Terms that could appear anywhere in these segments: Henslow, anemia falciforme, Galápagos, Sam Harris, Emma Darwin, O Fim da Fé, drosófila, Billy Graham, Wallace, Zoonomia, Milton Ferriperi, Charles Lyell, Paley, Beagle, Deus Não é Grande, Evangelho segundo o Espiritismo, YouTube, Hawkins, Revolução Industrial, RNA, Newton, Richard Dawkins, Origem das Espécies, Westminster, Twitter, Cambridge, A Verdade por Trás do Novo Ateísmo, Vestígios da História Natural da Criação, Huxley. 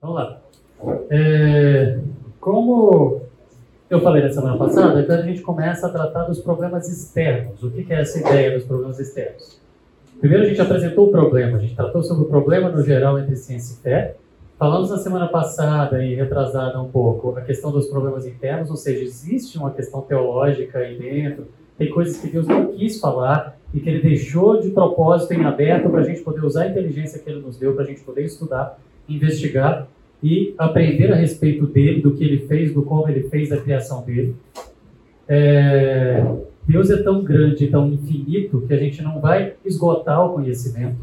Vamos lá. Como eu falei na semana passada, então a gente começa a tratar dos problemas externos. O que é essa ideia dos problemas externos? Primeiro a gente apresentou o problema, a gente tratou sobre o problema no geral entre ciência e fé. Falamos na semana passada e retrasada um pouco a questão dos problemas internos, ou seja, existe uma questão teológica aí dentro, tem coisas que Deus não quis falar e que ele deixou de propósito em aberto para a gente poder usar a inteligência que ele nos deu, para a gente poder estudar, investigar e aprender a respeito dele, do que ele fez, do como ele fez a criação dele. Deus é tão grande, tão infinito, que a gente não vai esgotar o conhecimento.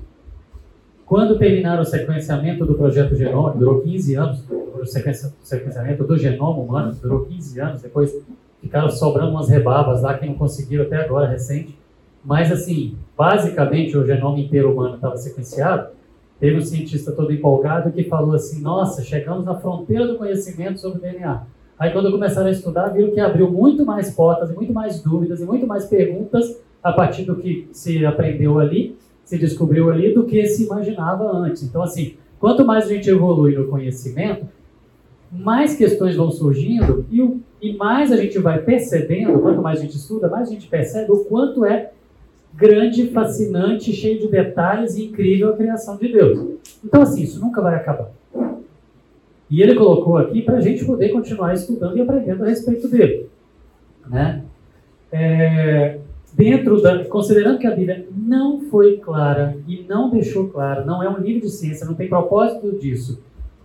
Quando terminar o sequenciamento do projeto genômico, durou 15 anos, o sequenciamento do genoma humano, durou 15 anos, depois ficaram sobrando umas rebabas lá, que não conseguiram até agora, recente. Mas, assim, basicamente o genoma inteiro humano estava sequenciado. Teve um cientista todo empolgado que falou assim, nossa, chegamos na fronteira do conhecimento sobre o DNA. Aí, quando começaram a estudar, viram que abriu muito mais portas, muito mais dúvidas e muito mais perguntas a partir do que se aprendeu ali, se descobriu ali, do que se imaginava antes. Então, assim, quanto mais a gente evolui no conhecimento, mais questões vão surgindo e mais a gente vai percebendo, quanto mais a gente estuda, mais a gente percebe o quanto é grande, fascinante, cheio de detalhes e incrível a criação de Deus. Então, assim, isso nunca vai acabar. E ele colocou aqui para a gente poder continuar estudando e aprendendo a respeito dele, né? Considerando que a Bíblia não foi clara e não deixou claro, não é um livro de ciência, não tem propósito disso,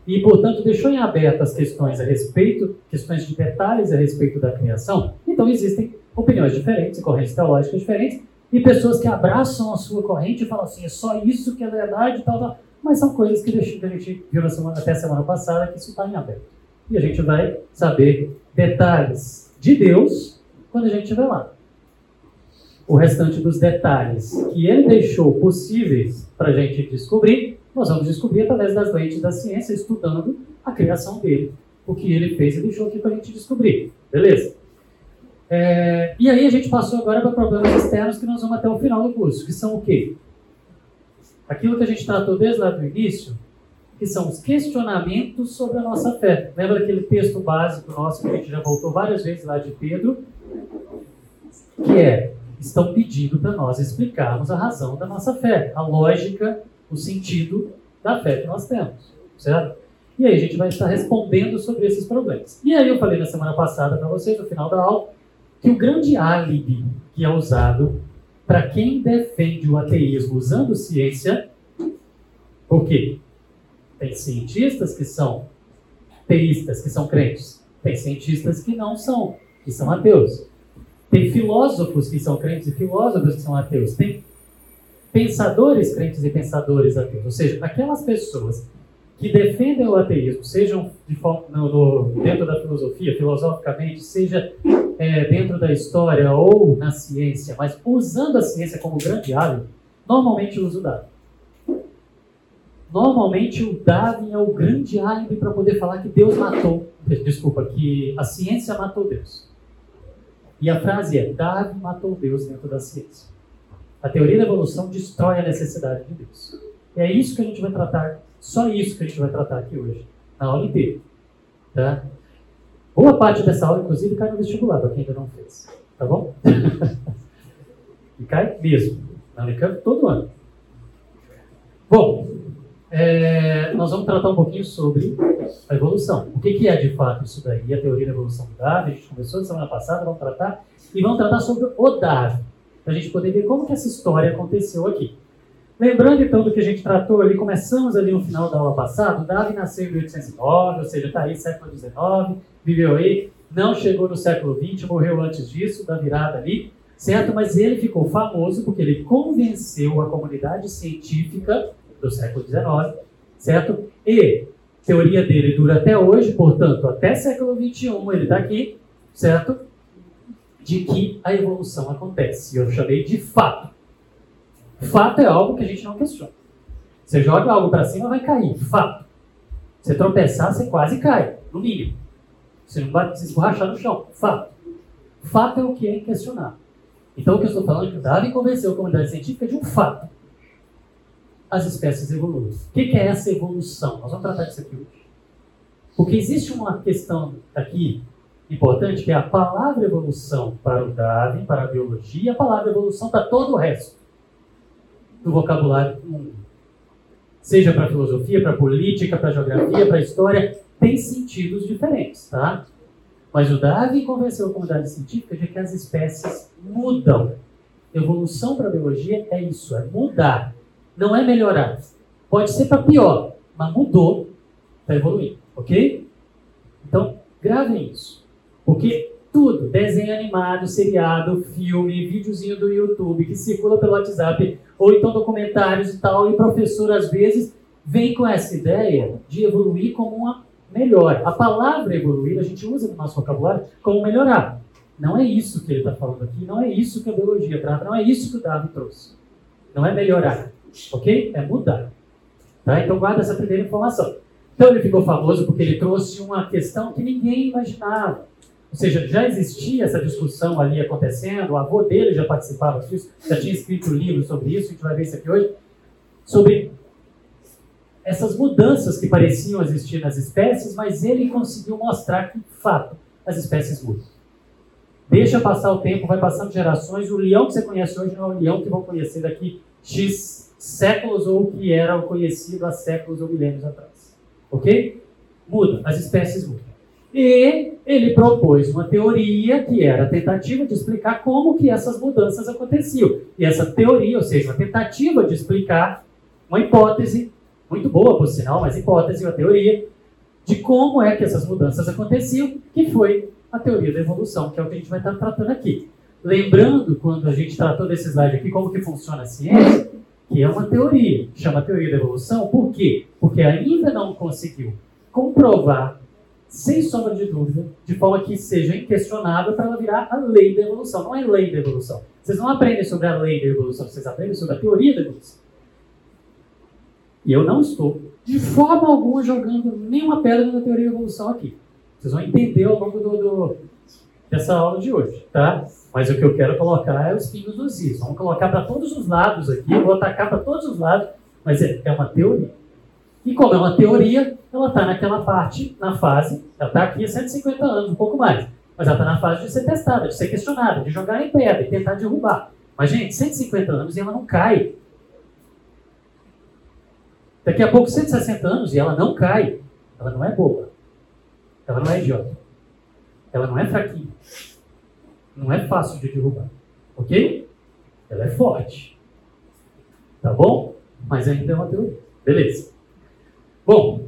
e, portanto, deixou em aberto as questões a respeito, questões de detalhes a respeito da criação, então existem opiniões diferentes, correntes teológicas diferentes, e pessoas que abraçam a sua corrente e falam assim, é só isso que é verdade, tal. Mas são coisas que a gente viu até a semana passada, que isso está em aberto. E a gente vai saber detalhes de Deus quando a gente estiver lá. O restante dos detalhes que ele deixou possíveis para a gente descobrir, nós vamos descobrir através das lentes da ciência, estudando a criação dele, o que ele fez e deixou aqui para a gente descobrir. Beleza? E aí a gente passou agora para problemas externos que nós vamos até o final do curso, que são o quê? Aquilo que a gente tratou desde lá do início, que são os questionamentos sobre a nossa fé. Lembra aquele texto básico nosso que a gente já voltou várias vezes lá de Pedro, que é... estão pedindo para nós explicarmos a razão da nossa fé, a lógica, o sentido da fé que nós temos, certo? E aí a gente vai estar respondendo sobre esses problemas. E aí eu falei na semana passada para vocês, no final da aula, que o grande álibi que é usado para quem defende o ateísmo usando ciência, porque tem cientistas que são teístas, que são crentes, tem cientistas que não são, que são ateus. Tem filósofos que são crentes e filósofos que são ateus. Tem pensadores crentes e pensadores ateus. Ou seja, aquelas pessoas que defendem o ateísmo, sejam dentro da filosofia, filosoficamente, seja dentro da história ou na ciência, mas usando a ciência como grande álibi, normalmente usa o Darwin. Normalmente o Darwin é o grande álibi para poder falar que que a ciência matou Deus. E a frase é, Darwin matou Deus dentro da ciência. A teoria da evolução destrói a necessidade de Deus. É isso que a gente vai tratar, só isso que a gente vai tratar aqui hoje, na aula inteira. Tá? Boa parte dessa aula, inclusive, cai no vestibular, para quem ainda não fez. Tá bom? E cai mesmo. Na Unicamp, todo ano. Bom, nós vamos tratar um pouquinho sobre a evolução. O que é de fato isso daí? A teoria da evolução do Darwin, a gente começou na semana passada, vamos tratar. E vamos tratar sobre o Darwin, para a gente poder ver como que essa história aconteceu aqui. Lembrando então do que a gente tratou ali, começamos ali no final da aula passada, o Darwin nasceu em 1809, ou seja, está aí século XIX, viveu aí, não chegou no século XX, morreu antes disso, da virada ali, certo? Mas ele ficou famoso porque ele convenceu a comunidade científica do século XIX, certo? E a teoria dele dura até hoje, portanto, até século XXI, ele está aqui, certo? De que a evolução acontece. Eu chamei de fato. Fato é algo que a gente não questiona. Você joga algo para cima, vai cair. Fato. Você tropeçar, você quase cai, no mínimo. Você não vai se esborrachar no chão. Fato. Fato é o que é inquestionável. Então, o que eu estou falando é que o Darwin convenceu a comunidade científica de um fato. As espécies evoluem. O que é essa evolução? Nós vamos tratar disso aqui hoje. Porque existe uma questão aqui importante, que é a palavra evolução para o Darwin, para a biologia, e a palavra evolução para todo o resto do vocabulário humano. Seja para a filosofia, para a política, para a geografia, para a história, tem sentidos diferentes, tá? Mas o Darwin convenceu a comunidade científica de que as espécies mudam. Evolução para a biologia é isso, é mudar, não é melhorar. Pode ser para pior, mas mudou, está evoluindo, ok? Então, gravem isso, porque tudo, desenho animado, seriado, filme, videozinho do YouTube, que circula pelo WhatsApp, ou então documentários e tal, e professor, às vezes, vem com essa ideia de evoluir como uma melhora. A palavra evoluir, a gente usa no nosso vocabulário como melhorar. Não é isso que ele está falando aqui, não é isso que a biologia trata, não é isso que o Darwin trouxe. Não é melhorar, ok? É mudar. Tá? Então guarda essa primeira informação. Então ele ficou famoso porque ele trouxe uma questão que ninguém imaginava. Ou seja, já existia essa discussão ali acontecendo, o avô dele já participava disso, já tinha escrito um livro sobre isso, a gente vai ver isso aqui hoje, sobre essas mudanças que pareciam existir nas espécies, mas ele conseguiu mostrar que, de fato, as espécies mudam. Deixa passar o tempo, vai passando gerações, o leão que você conhece hoje não é o leão que vão conhecer daqui X séculos ou o que era o conhecido há séculos ou milênios atrás. Ok? Muda, as espécies mudam. E ele propôs uma teoria que era a tentativa de explicar como que essas mudanças aconteciam. E essa teoria, ou seja, uma tentativa de explicar uma hipótese, muito boa por sinal, mas hipótese, uma teoria, de como é que essas mudanças aconteciam, que foi a teoria da evolução, que é o que a gente vai estar tratando aqui. Lembrando, quando a gente tratou desse slide aqui, como que funciona a ciência, que é uma teoria, chama teoria da evolução, por quê? Porque ainda não conseguiu comprovar sem sombra de dúvida, de forma que seja inquestionável para ela virar a lei da evolução. Não é lei da evolução. Vocês não aprendem sobre a lei da evolução, vocês aprendem sobre a teoria da evolução. E eu não estou, de forma alguma, jogando nenhuma pedra na teoria da evolução aqui. Vocês vão entender ao longo dessa aula de hoje, tá? Mas o que eu quero colocar é os pingos nos is. Vamos colocar para todos os lados aqui, eu vou atacar para todos os lados, mas é uma teoria. E como é uma teoria, ela está naquela parte, na fase, ela está aqui há 150 anos, um pouco mais, mas ela está na fase de ser testada, de ser questionada, de jogar em pedra, de tentar derrubar. Mas, gente, 150 anos e ela não cai. Daqui a pouco, 160 anos e ela não cai. Ela não é boba. Ela não é idiota. Ela não é fraquinha. Não é fácil de derrubar. Ok? Ela é forte. Tá bom? Mas ainda é uma teoria. Beleza. Bom,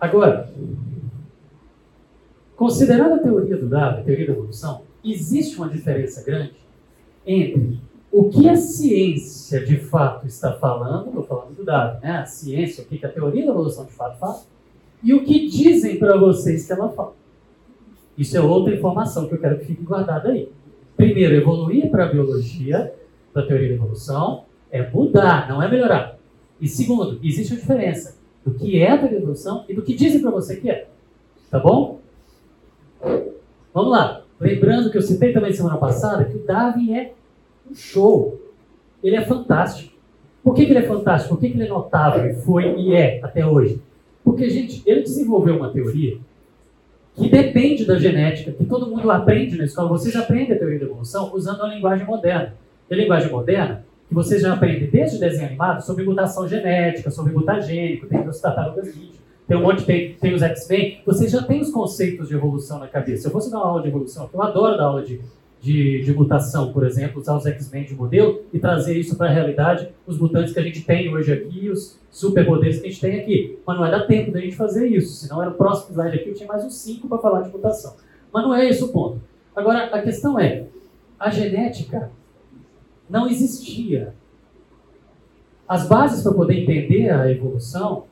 agora, considerando a teoria do Darwin, a teoria da evolução, existe uma diferença grande entre o que a ciência de fato está falando, estou falando do Darwin, né? A ciência, o que a teoria da evolução de fato fala, e o que dizem para vocês que ela fala. Isso é outra informação que eu quero que fique guardada aí. Primeiro, evoluir para a biologia, para a teoria da evolução, é mudar, não é melhorar. E segundo, existe uma diferença do que é a teoria da evolução e do que dizem para você que é. Tá bom? Vamos lá. Lembrando que eu citei também semana passada que o Darwin é um show. Ele é fantástico. Por que ele é fantástico? Por que ele é notável e foi e é até hoje? Porque, gente, ele desenvolveu uma teoria que depende da genética, que todo mundo aprende na escola. Vocês aprendem a teoria da evolução usando a linguagem moderna. E a linguagem moderna que vocês já aprendem desde o desenho animado sobre mutação genética, sobre mutagênico, tem os tartarugas ninja, tem um monte, tem os X-Men, vocês já têm os conceitos de evolução na cabeça. Eu vou dar uma aula de evolução, eu adoro dar aula de mutação, por exemplo, usar os X-Men de modelo e trazer isso para a realidade, os mutantes que a gente tem hoje aqui, os superpoderes que a gente tem aqui. Mas não vai dar tempo da gente fazer isso, senão era o próximo slide aqui, eu tinha mais uns 5 para falar de mutação. Mas não é esse o ponto. Agora, a questão é, a genética não existia. As bases para poder entender a evolução,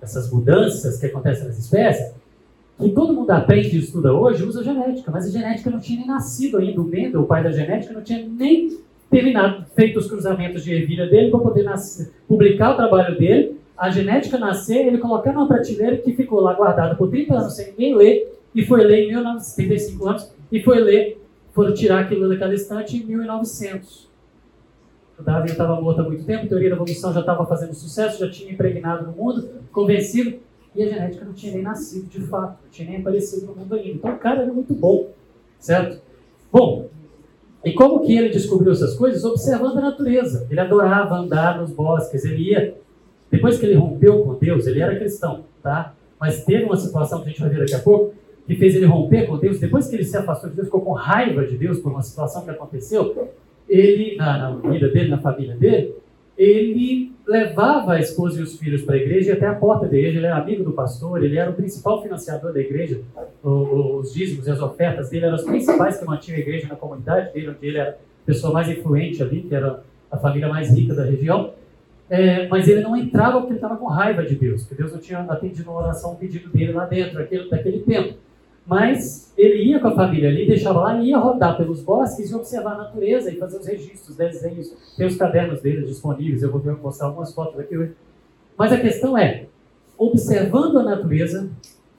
essas mudanças que acontecem nas espécies, que todo mundo aprende e estuda hoje, usa genética, mas a genética não tinha nem nascido ainda. O Mendel, o pai da genética, não tinha nem terminado, feito os cruzamentos de ervilha dele para poder publicar o trabalho dele, a genética nascer, ele colocar numa prateleira que ficou lá guardada por 30 anos sem ninguém ler, e foi ler em 1935 anos, foram tirar aquilo daquela estante em 1900. Darwin estava morto há muito tempo, a teoria da evolução já estava fazendo sucesso, já tinha impregnado no mundo, convencido, e a genética não tinha nem nascido de fato, não tinha nem aparecido no mundo ainda. Então o cara era muito bom, certo? Bom, e como que ele descobriu essas coisas? Observando a natureza. Ele adorava andar nos bosques, ele ia... Depois que ele rompeu com Deus, ele era cristão, tá? Mas teve uma situação que a gente vai ver daqui a pouco, que fez ele romper com Deus. Depois que ele se afastou de Deus, ficou com raiva de Deus por uma situação que aconteceu, ele, na vida dele, na família dele, ele levava a esposa e os filhos para a igreja e até a porta da igreja. Ele era amigo do pastor, ele era o principal financiador da igreja. Os dízimos e as ofertas dele eram os principais que mantinham a igreja na comunidade dele, onde ele era a pessoa mais influente ali, que era a família mais rica da região. Mas ele não entrava porque ele estava com raiva de Deus, porque Deus não tinha atendido a oração, o pedido dele lá dentro, daquele tempo. Mas ele ia com a família ali, deixava lá, ia rodar pelos bosques e observar a natureza e fazer os registros, desenhos. Tem os cadernos dele disponíveis, eu vou mostrar algumas fotos daqui hoje. Mas a questão é, observando a natureza,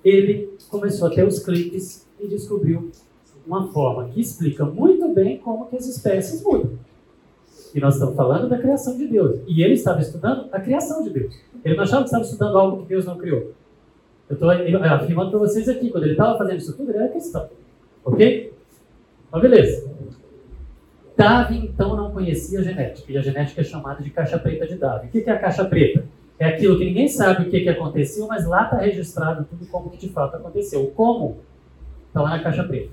ele começou a ter os cliques e descobriu uma forma que explica muito bem como que as espécies mudam. E nós estamos falando da criação de Deus. E ele estava estudando a criação de Deus. Ele não achava que estava estudando algo que Deus não criou. Eu estou afirmando para vocês aqui, quando ele estava fazendo isso tudo, ele era cristão. Ok? Mas beleza. Darwin, então, não conhecia a genética. E a genética é chamada de caixa preta de Darwin. O que é a caixa preta? É aquilo que ninguém sabe o que aconteceu, mas lá está registrado tudo como que de fato aconteceu. O como está lá na caixa preta.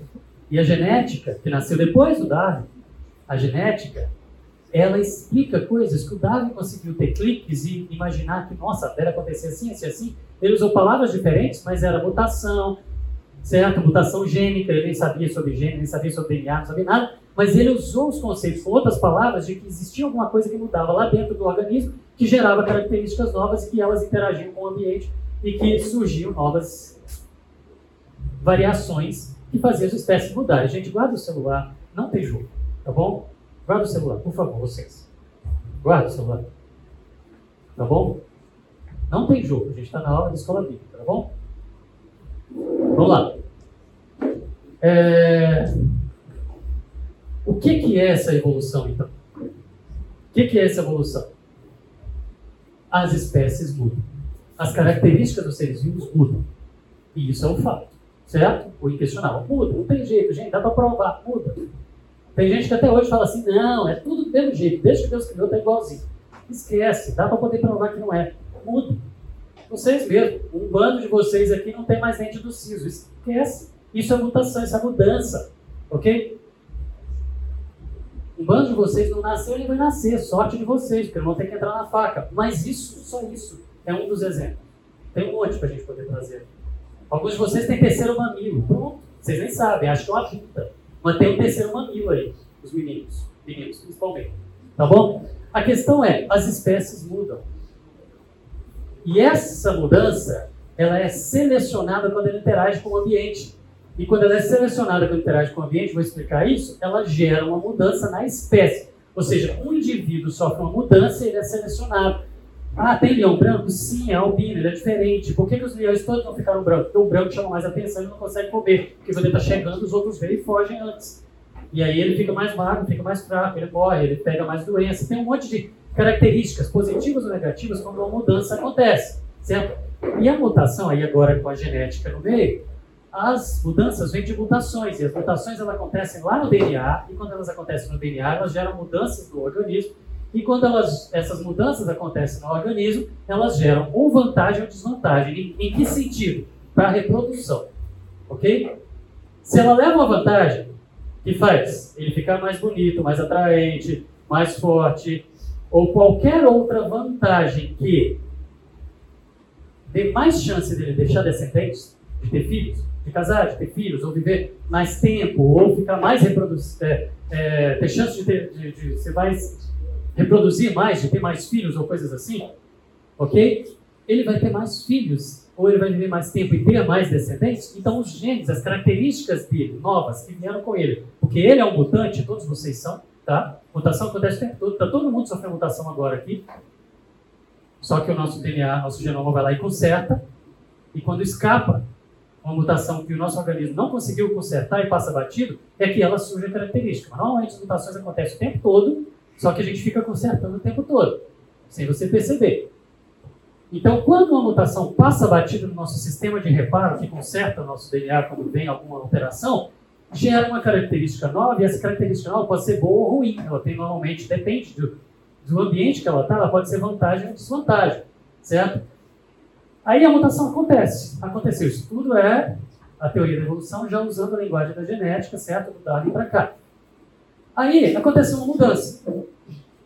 E a genética, que nasceu depois do Darwin, a genética, ela explica coisas que o Darwin conseguiu ter cliques e imaginar que, nossa, deve acontecer assim. Ele usou palavras diferentes, mas era mutação, certo? Mutação gênica, ele nem sabia sobre gene, nem sabia sobre DNA, não sabia nada. Mas ele usou os conceitos, com outras palavras, de que existia alguma coisa que mudava lá dentro do organismo, que gerava características novas e que elas interagiam com o ambiente e que surgiam novas variações que faziam as espécies mudarem. Gente, guarda o celular, não tem jogo, tá bom? Guarda o celular, por favor, vocês. Guarda o celular. Tá bom? Não tem jogo, a gente está na aula de escola bíblica, tá bom? Vamos lá. O que é essa evolução, então? O que é essa evolução? As espécies mudam. As características dos seres vivos mudam. E isso é um fato, certo? O inquestionável muda, não tem jeito, gente, dá para provar, muda. Tem gente que até hoje fala assim, não, é tudo do mesmo jeito, desde que Deus criou está igualzinho. Esquece, dá para poder provar que não é. Muda. Vocês mesmo, um bando de vocês aqui não tem mais dente do siso. Esquece. Isso é mutação, isso é mudança. Ok? Um bando de vocês não nasceu, ele vai nascer. Sorte de vocês, porque não tem que entrar na faca. Mas isso, só isso, é um dos exemplos. Tem um monte para a gente poder trazer. Alguns de vocês têm terceiro mamilo. Pronto. Vocês nem sabem, acham a pinta. Mantém o terceiro mamilo aí, os meninos principalmente, tá bom? A questão é, as espécies mudam. E essa mudança, ela é selecionada quando ela interage com o ambiente. E quando ela é selecionada quando interage com o ambiente, vou explicar isso, ela gera uma mudança na espécie. Ou seja, um indivíduo sofre uma mudança e ele é selecionado. Ah, tem leão branco? Sim, é albino, ele é diferente. Por que os leões todos não ficaram brancos? Porque o branco chama mais atenção e não consegue comer. Porque quando ele está chegando, os outros veem e fogem antes. E aí ele fica mais magro, fica mais fraco, ele morre, ele pega mais doença. Tem um monte de características positivas ou negativas quando uma mudança acontece, certo? E a mutação, aí agora com a genética no meio, as mudanças vêm de mutações. E as mutações elas acontecem lá no DNA. E quando elas acontecem no DNA, elas geram mudanças no organismo. E quando essas mudanças acontecem no organismo, elas geram ou vantagem ou desvantagem. Em que sentido? Para a reprodução. Ok? Se ela leva uma vantagem, o que faz? Ele ficar mais bonito, mais atraente, mais forte, ou qualquer outra vantagem que dê mais chance dele deixar descendentes, de ter filhos, de casar, de ter filhos, ou viver mais tempo, ou ficar mais reproduzido, ter chance de ser mais... reproduzir mais, de ter mais filhos ou coisas assim, ok? Ele vai ter mais filhos, ou ele vai viver mais tempo e ter mais descendentes. Então os genes, as características dele, novas, que vieram com ele. Porque ele é um mutante, todos vocês são, tá? Mutação acontece o tempo todo, tá todo mundo sofrendo mutação agora aqui. Só que o nosso DNA, nosso genoma vai lá e conserta. E quando escapa uma mutação que o nosso organismo não conseguiu consertar e passa batido, é que ela surge a característica. Mas normalmente as mutações acontecem o tempo todo, Só que a gente fica consertando o tempo todo, sem você perceber. Então, quando uma mutação passa batida no nosso sistema de reparo, que conserta o nosso DNA quando vem alguma alteração, gera uma característica nova, e essa característica nova pode ser boa ou ruim. Ela tem, normalmente, depende do ambiente que ela está, ela pode ser vantagem ou desvantagem, certo? Aí a mutação aconteceu. Isso tudo é a teoria da evolução, já usando a linguagem da genética, certo? Do Darwin para cá. Aí aconteceu uma mudança.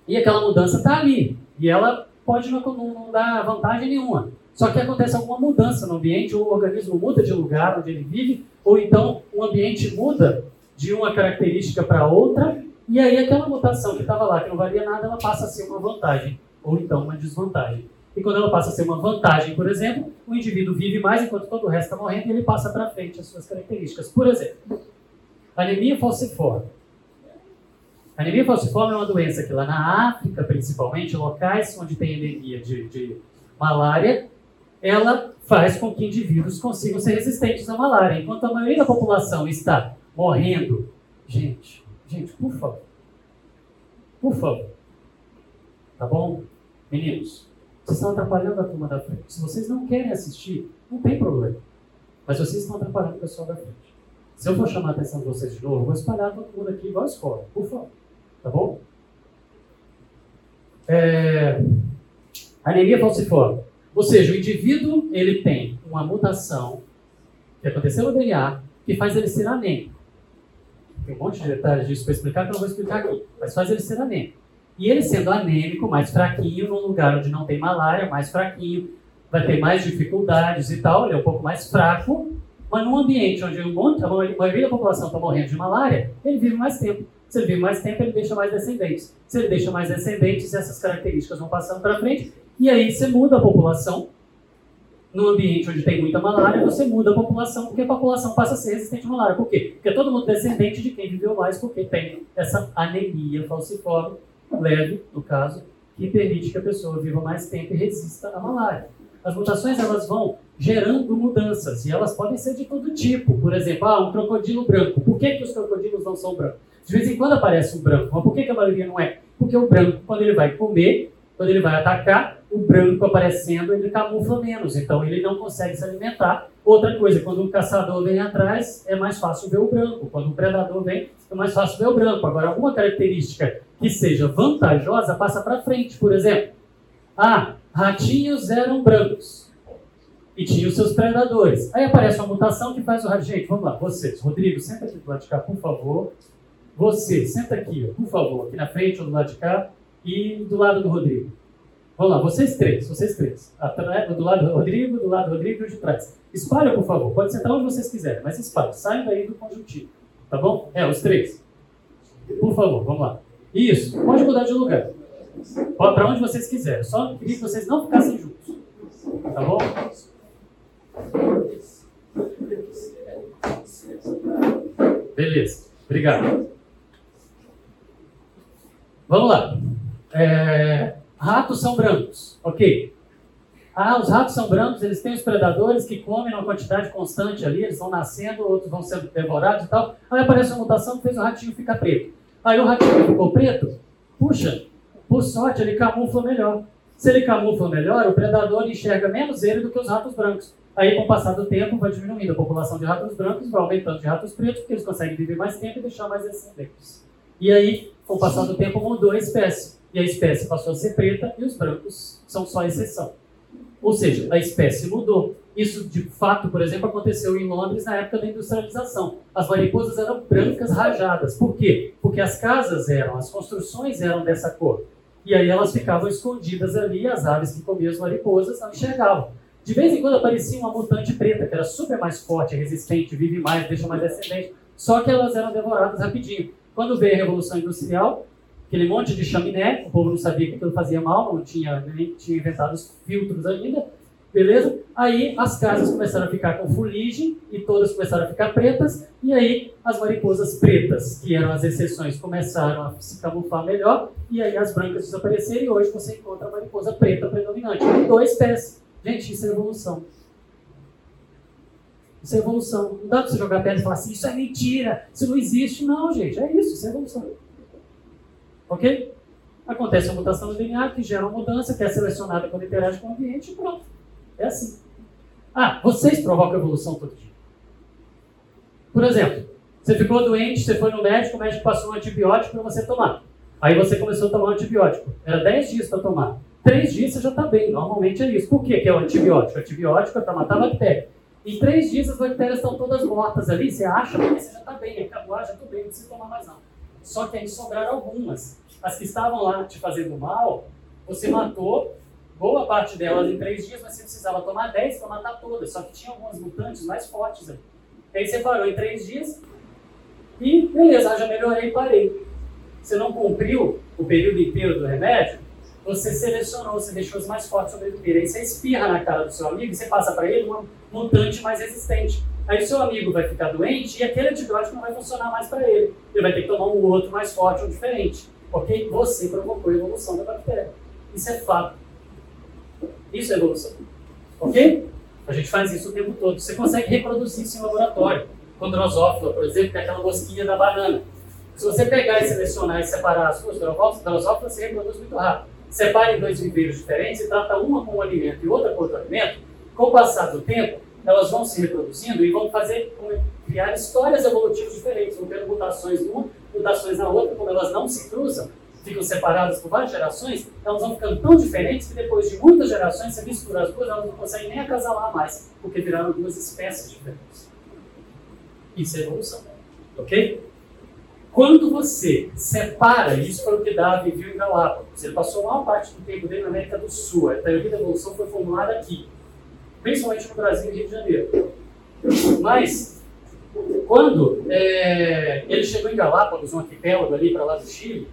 E aquela mudança está ali. E ela pode não dar vantagem nenhuma. Só que acontece alguma mudança no ambiente, ou o organismo muda de lugar onde ele vive, ou então o ambiente muda de uma característica para outra, e aí aquela mutação que estava lá, que não valia nada, ela passa a ser uma vantagem, ou então uma desvantagem. E quando ela passa a ser uma vantagem, por exemplo, o indivíduo vive mais enquanto todo o resto está morrendo e ele passa para frente as suas características. Por exemplo, anemia falciforme. A anemia falciforme é uma doença que lá na África, principalmente, locais onde tem anemia de malária, ela faz com que indivíduos consigam ser resistentes à malária. Enquanto a maioria da população está morrendo... Gente, por favor. Por favor. Tá bom? Meninos, vocês estão atrapalhando a turma da frente. Se vocês não querem assistir, não tem problema. Mas vocês estão atrapalhando o pessoal da frente. Se eu for chamar a atenção de vocês de novo, eu vou espalhar todo mundo aqui igual a escola. Por favor. Tá bom? Anemia falciforme. Ou seja, o indivíduo ele tem uma mutação que aconteceu no DNA que faz ele ser anêmico. Tem um monte de detalhes disso para explicar que eu não vou explicar aqui. Mas faz ele ser anêmico. E ele sendo anêmico, mais fraquinho, num lugar onde não tem malária, mais fraquinho, vai ter mais dificuldades e tal, ele é um pouco mais fraco, mas num ambiente onde a maioria da população está morrendo de malária, ele vive mais tempo. Se ele vive mais tempo, ele deixa mais descendentes. Se ele deixa mais descendentes, essas características vão passando para frente. E aí você muda a população. Num ambiente onde tem muita malária, você muda a população, porque a população passa a ser resistente à malária. Por quê? Porque todo mundo descendente de quem viveu mais, porque tem essa anemia falciforme, leve, no caso, que permite que a pessoa viva mais tempo e resista à malária. As mutações elas vão gerando mudanças, e elas podem ser de todo tipo. Por exemplo, um crocodilo branco. Por que os crocodilos não são brancos? De vez em quando aparece um branco, mas por que a maioria não é? Porque o branco, quando ele vai comer, quando ele vai atacar, o branco aparecendo, ele camufla menos, então ele não consegue se alimentar. Outra coisa, quando um caçador vem atrás, é mais fácil ver o branco. Quando um predador vem, é mais fácil ver o branco. Agora, alguma característica que seja vantajosa passa para frente. Por exemplo, ratinhos eram brancos e tinham seus predadores. Aí aparece uma mutação que faz o ratinho. Gente, vamos lá, vocês. Rodrigo, senta aqui do lado de cá, por favor. Você, senta aqui, ó, por favor, aqui na frente ou do lado de cá e do lado do Rodrigo. Vamos lá, vocês três. Do lado do Rodrigo e de trás. Espalha, por favor. Pode sentar onde vocês quiserem, mas espalha. Saiam daí do conjuntivo, tá bom? Os três. Por favor, vamos lá. Isso, pode mudar de lugar. Para onde vocês quiserem. Só queria que vocês não ficassem juntos, tá bom? Beleza, obrigado. Vamos lá. Ratos são brancos, ok. Os ratos são brancos, eles têm os predadores que comem uma quantidade constante ali, eles vão nascendo, outros vão sendo devorados e tal. Aí aparece uma mutação que fez o ratinho ficar preto. Aí o ratinho ficou preto, puxa, por sorte ele camufla melhor. Se ele camufla melhor, o predador enxerga menos ele do que os ratos brancos. Aí com o passar do tempo vai diminuindo a população de ratos brancos, vai aumentando de ratos pretos, porque eles conseguem viver mais tempo e deixar mais descendentes. E aí, com o passar do tempo, mudou a espécie. E a espécie passou a ser preta e os brancos são só exceção. Ou seja, a espécie mudou. Isso, de fato, por exemplo, aconteceu em Londres na época da industrialização. As mariposas eram brancas rajadas. Por quê? Porque as construções eram dessa cor. E aí elas ficavam escondidas ali, as aves que comiam as mariposas não enxergavam. De vez em quando aparecia uma mutante preta, que era super mais forte, resistente, vive mais, deixa mais descendente. Só que elas eram devoradas rapidinho. Quando veio a Revolução Industrial, aquele monte de chaminé, o povo não sabia que aquilo fazia mal, nem tinha inventado os filtros ainda, beleza? Aí as casas começaram a ficar com fuligem e todas começaram a ficar pretas, e aí as mariposas pretas, que eram as exceções, começaram a se camuflar melhor, e aí as brancas desapareceram, e hoje você encontra a mariposa preta predominante. Dois espécies. Gente, isso é evolução. Isso é evolução. Não dá pra você jogar pedra e falar assim, isso é mentira, isso não existe. Não, gente, é isso é evolução. Ok? Acontece uma mutação no DNA que gera uma mudança, que é selecionada quando interage com o ambiente e pronto. É assim. Ah, vocês provocam evolução todo dia. Por exemplo, você ficou doente, você foi no médico, o médico passou um antibiótico para você tomar. Aí você começou a tomar um antibiótico. Era 10 dias para tomar. 3 dias você já está bem, normalmente é isso. Por que é o antibiótico? O antibiótico é para matar a bactéria. Em 3 dias as bactérias estão todas mortas ali, você acha que você já está bem, acabou, já estou bem, não precisa tomar mais nada. Só que aí sobraram algumas. As que estavam lá te fazendo mal, você matou boa parte delas em 3 dias, mas você precisava tomar 10 para matar todas, só que tinha algumas mutantes mais fortes ali. Aí você parou em 3 dias e beleza, já melhorei e parei. Você não cumpriu o período inteiro do remédio, você selecionou, você deixou os mais fortes sobreviver. Aí você espirra na cara do seu amigo e você passa para ele um mutante mais resistente. Aí o seu amigo vai ficar doente e aquele antibiótico não vai funcionar mais para ele. Ele vai ter que tomar um outro mais forte ou diferente. Ok? Você provocou a evolução da bactéria. Isso é fato. Isso é evolução. Ok? A gente faz isso o tempo todo. Você consegue reproduzir isso em laboratório. Com drosófila, por exemplo, que é aquela rosquinha da banana. Se você pegar e selecionar e separar as suas drosófilas, você reproduz muito rápido. Separe dois viveiros diferentes e trata uma com um alimento e outra com outro alimento. Com o passar do tempo, elas vão se reproduzindo e vão fazer, criar histórias evolutivas diferentes. Vão ter mutações numa, mutações na outra. Como elas não se cruzam, ficam separadas por várias gerações, elas vão ficando tão diferentes que depois de muitas gerações, você mistura as duas, elas não conseguem nem acasalar mais, porque viraram duas espécies diferentes. Isso é evolução. Ok? Quando você separa, isso foi o que Darwin viu em Galápagos, ele passou a maior parte do tempo dele na América do Sul, a teoria da evolução foi formulada aqui, principalmente no Brasil e Rio de Janeiro. Mas, quando ele chegou em Galápagos, um arquipélago ali para lá do Chile,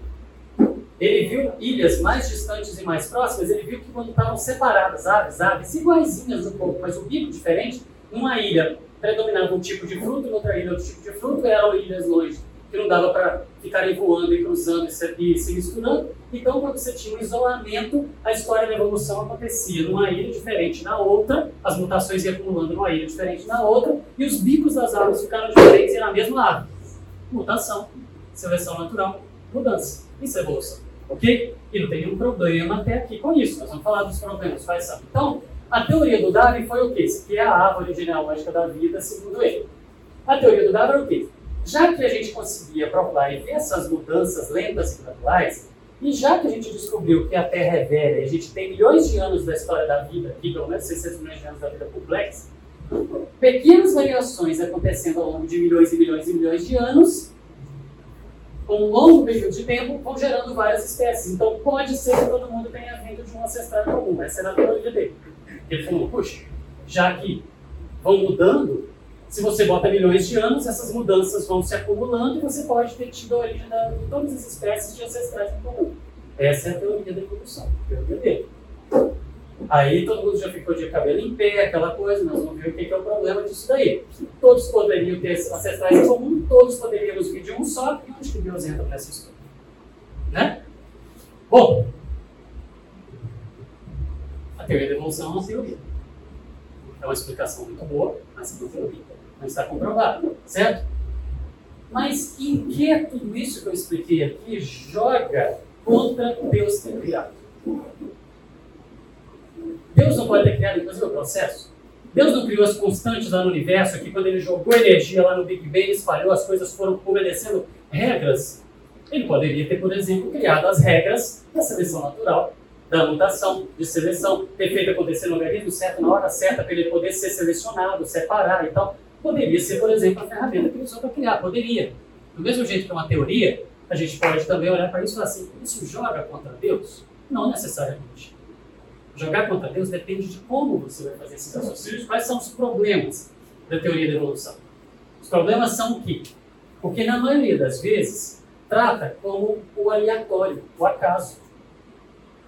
ele viu ilhas mais distantes e mais próximas, ele viu que quando estavam separadas aves iguaizinhas um pouco, mas um bico diferente, numa ilha predominava um tipo de fruto, noutra ilha outro tipo de fruto, eram ilhas longe, que não dava para ficarem voando e cruzando e se misturando. Então, quando você tinha um isolamento, a história da evolução acontecia numa ilha diferente na outra, as mutações iam acumulando numa ilha diferente na outra, e os bicos das aves ficaram diferentes e na mesma ave. Mutação, seleção natural, mudança. Isso é evolução, ok? E não tem nenhum problema até aqui com isso. Nós vamos falar dos problemas, faz isso. Então, a teoria do Darwin foi o quê? Isso aqui é a árvore genealógica da vida, segundo ele. A teoria do Darwin é o quê? Já que a gente conseguia provar e ver essas mudanças lentas e graduais, e já que a gente descobriu que a Terra é velha e a gente tem milhões de anos da história da vida, e pelo menos 600 milhões de anos da vida complexa, pequenas variações acontecendo ao longo de milhões e milhões e milhões de anos, com um longo período de tempo, vão gerando várias espécies. Então pode ser que todo mundo tenha vindo de um ancestral comum. Essa era a teoria dele. Ele falou, puxa, já que vão mudando, se você bota milhões de anos, essas mudanças vão se acumulando e você pode ter tido a origem de todas as espécies de ancestrais em comum. Essa é a teoria da evolução, a teoria dele. Aí todo mundo já ficou de cabelo em pé, aquela coisa, nós vamos ver o que é o problema disso daí. Todos poderiam ter ancestrais em comum, todos poderíamos vir de um só, e onde que Deus entra nessa história? Né? Bom, a teoria da evolução é uma teoria. É uma explicação muito boa, mas não teoria. Não está comprovado, certo? Mas em que tudo isso que eu expliquei aqui joga contra Deus ter criado? Deus não pode ter criado, inclusive, o processo. Deus não criou as constantes lá no universo, que quando ele jogou energia lá no Big Bang, espalhou, as coisas foram obedecendo regras. Ele poderia ter, por exemplo, criado as regras da seleção natural, da mutação, de seleção, ter feito acontecer no organismo certo, na hora certa, para ele poder ser selecionado, separar e tal. Poderia ser, por exemplo, a ferramenta que ele usou para criar. Poderia. Do mesmo jeito que é uma teoria, a gente pode também olhar para isso e falar assim, isso joga contra Deus? Não necessariamente. Jogar contra Deus depende de como você vai fazer esses raciocínios. Quais são os problemas da teoria da evolução? Os problemas são o quê? Porque na maioria das vezes, trata como o aleatório, o acaso.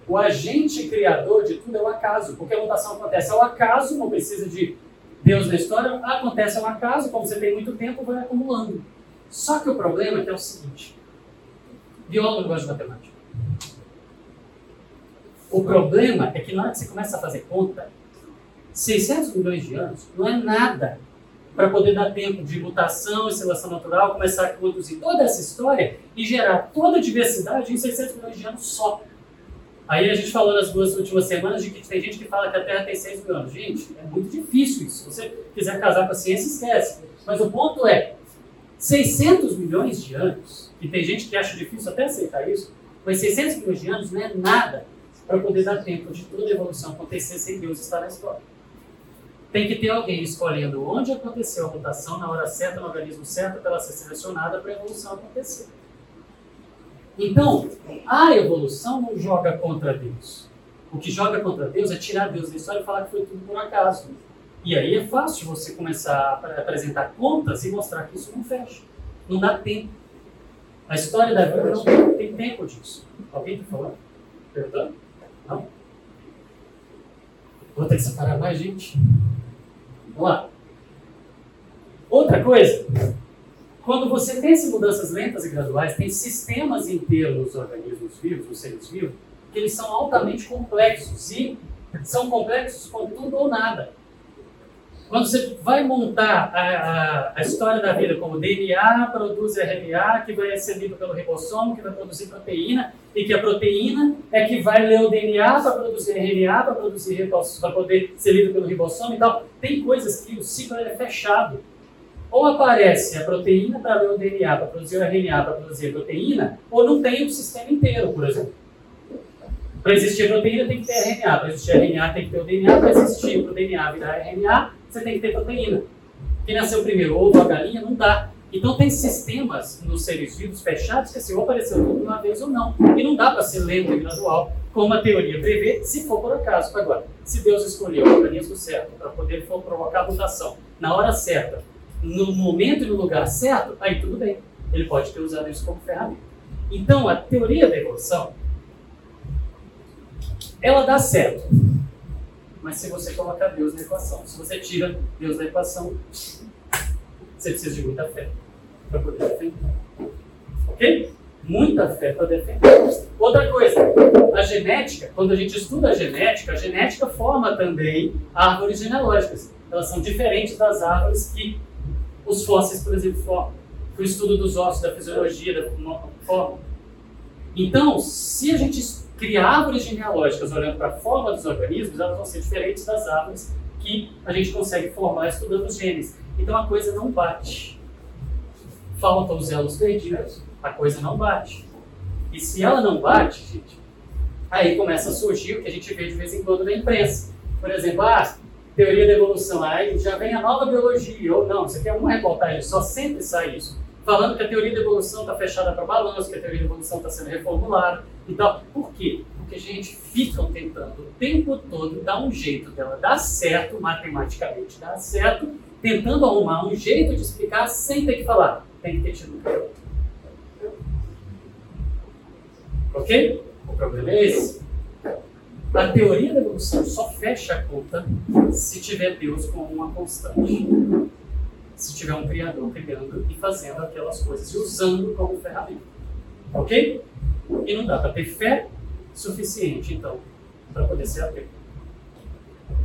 O agente criador de tudo é o acaso, porque a mutação acontece ao acaso, não precisa de Deus na história, acontece ao acaso, como você tem muito tempo, vai acumulando. Só que o problema é o seguinte, biólogo gosta de matemática. O problema é que na hora que você começa a fazer conta, 600 milhões de anos não é nada para poder dar tempo de mutação e seleção natural, começar a produzir toda essa história e gerar toda a diversidade em 600 milhões de anos só. Aí a gente falou nas duas últimas semanas de que tem gente que fala que a Terra tem 6 mil anos. Gente, é muito difícil isso. Se você quiser casar com a ciência, esquece. Mas o ponto é, 600 milhões de anos, e tem gente que acha difícil até aceitar isso, mas 600 milhões de anos não é nada para poder dar tempo de toda a evolução acontecer sem Deus estar na história. Tem que ter alguém escolhendo onde aconteceu a mutação, na hora certa, no organismo certo, para ela ser selecionada para a evolução acontecer. Então, a evolução não joga contra Deus. O que joga contra Deus é tirar Deus da história e falar que foi tudo por acaso. E aí é fácil você começar a apresentar contas e mostrar que isso não fecha. Não dá tempo. A história da vida não tem tempo disso. Alguém está falando? Perguntando? Não? Vou ter que separar mais, gente. Vamos lá. Outra coisa. Quando você pensa em mudanças lentas e graduais, tem sistemas inteiros nos organismos vivos, nos seres vivos, que eles são altamente complexos. E são complexos com tudo ou nada. Quando você vai montar a história da vida como DNA, produz RNA, que vai ser lido pelo ribossomo, que vai produzir proteína, e que a proteína é que vai ler o DNA para produzir RNA, para produzir ribossomo, para poder ser lido pelo ribossomo e tal. Tem coisas que o ciclo é fechado. Ou aparece a proteína para ler o DNA, para produzir o RNA, para produzir a proteína, ou não tem o sistema inteiro, por exemplo. Para existir proteína tem que ter RNA, para existir RNA tem que ter o DNA, para existir o DNA virar RNA, você tem que ter proteína. Quem nasceu primeiro, ovo, a galinha, não dá. Então tem sistemas nos seres vivos fechados que assim, ou apareceu tudo de uma vez ou não. E não dá para ser lento e gradual, como a teoria prevê, se for por acaso. Agora, se Deus escolheu o organismo certo para poder provocar a mutação na hora certa, no momento e no lugar certo, aí tudo bem. Ele pode ter usado isso como ferramenta. Então a teoria da evolução, ela dá certo. Mas se você colocar Deus na equação, se você tira Deus da equação, você precisa de muita fé para poder defender. Ok? Muita fé para defender. Outra coisa, a genética, quando a gente estuda a genética forma também árvores genealógicas. Elas são diferentes das árvores que os fósseis, por exemplo, formam, que o estudo dos ossos, da fisiologia, formam. Então, se a gente criar árvores genealógicas olhando para a forma dos organismos, elas vão ser diferentes das árvores que a gente consegue formar estudando os genes. Então a coisa não bate. Faltam os elos perdidos, a coisa não bate. E se ela não bate, gente, aí começa a surgir o que a gente vê de vez em quando na imprensa. Por exemplo, a teoria da evolução, aí já vem a nova biologia, ou não, isso aqui é uma reportagem, só sempre sai isso. Falando que a teoria da evolução está fechada para balanço, que a teoria da evolução está sendo reformulada e tal. Por quê? Porque a gente fica tentando o tempo todo dar um jeito dela dar certo, matematicamente dar certo, tentando arrumar um jeito de explicar sem ter que falar. Tem que ter tido. Ok? O problema é esse. A teoria da evolução só fecha a conta se tiver Deus como uma constante. Se tiver um criador criando e fazendo aquelas coisas e usando como ferramenta. Ok? E não dá para ter fé suficiente, então, para poder ser ateu.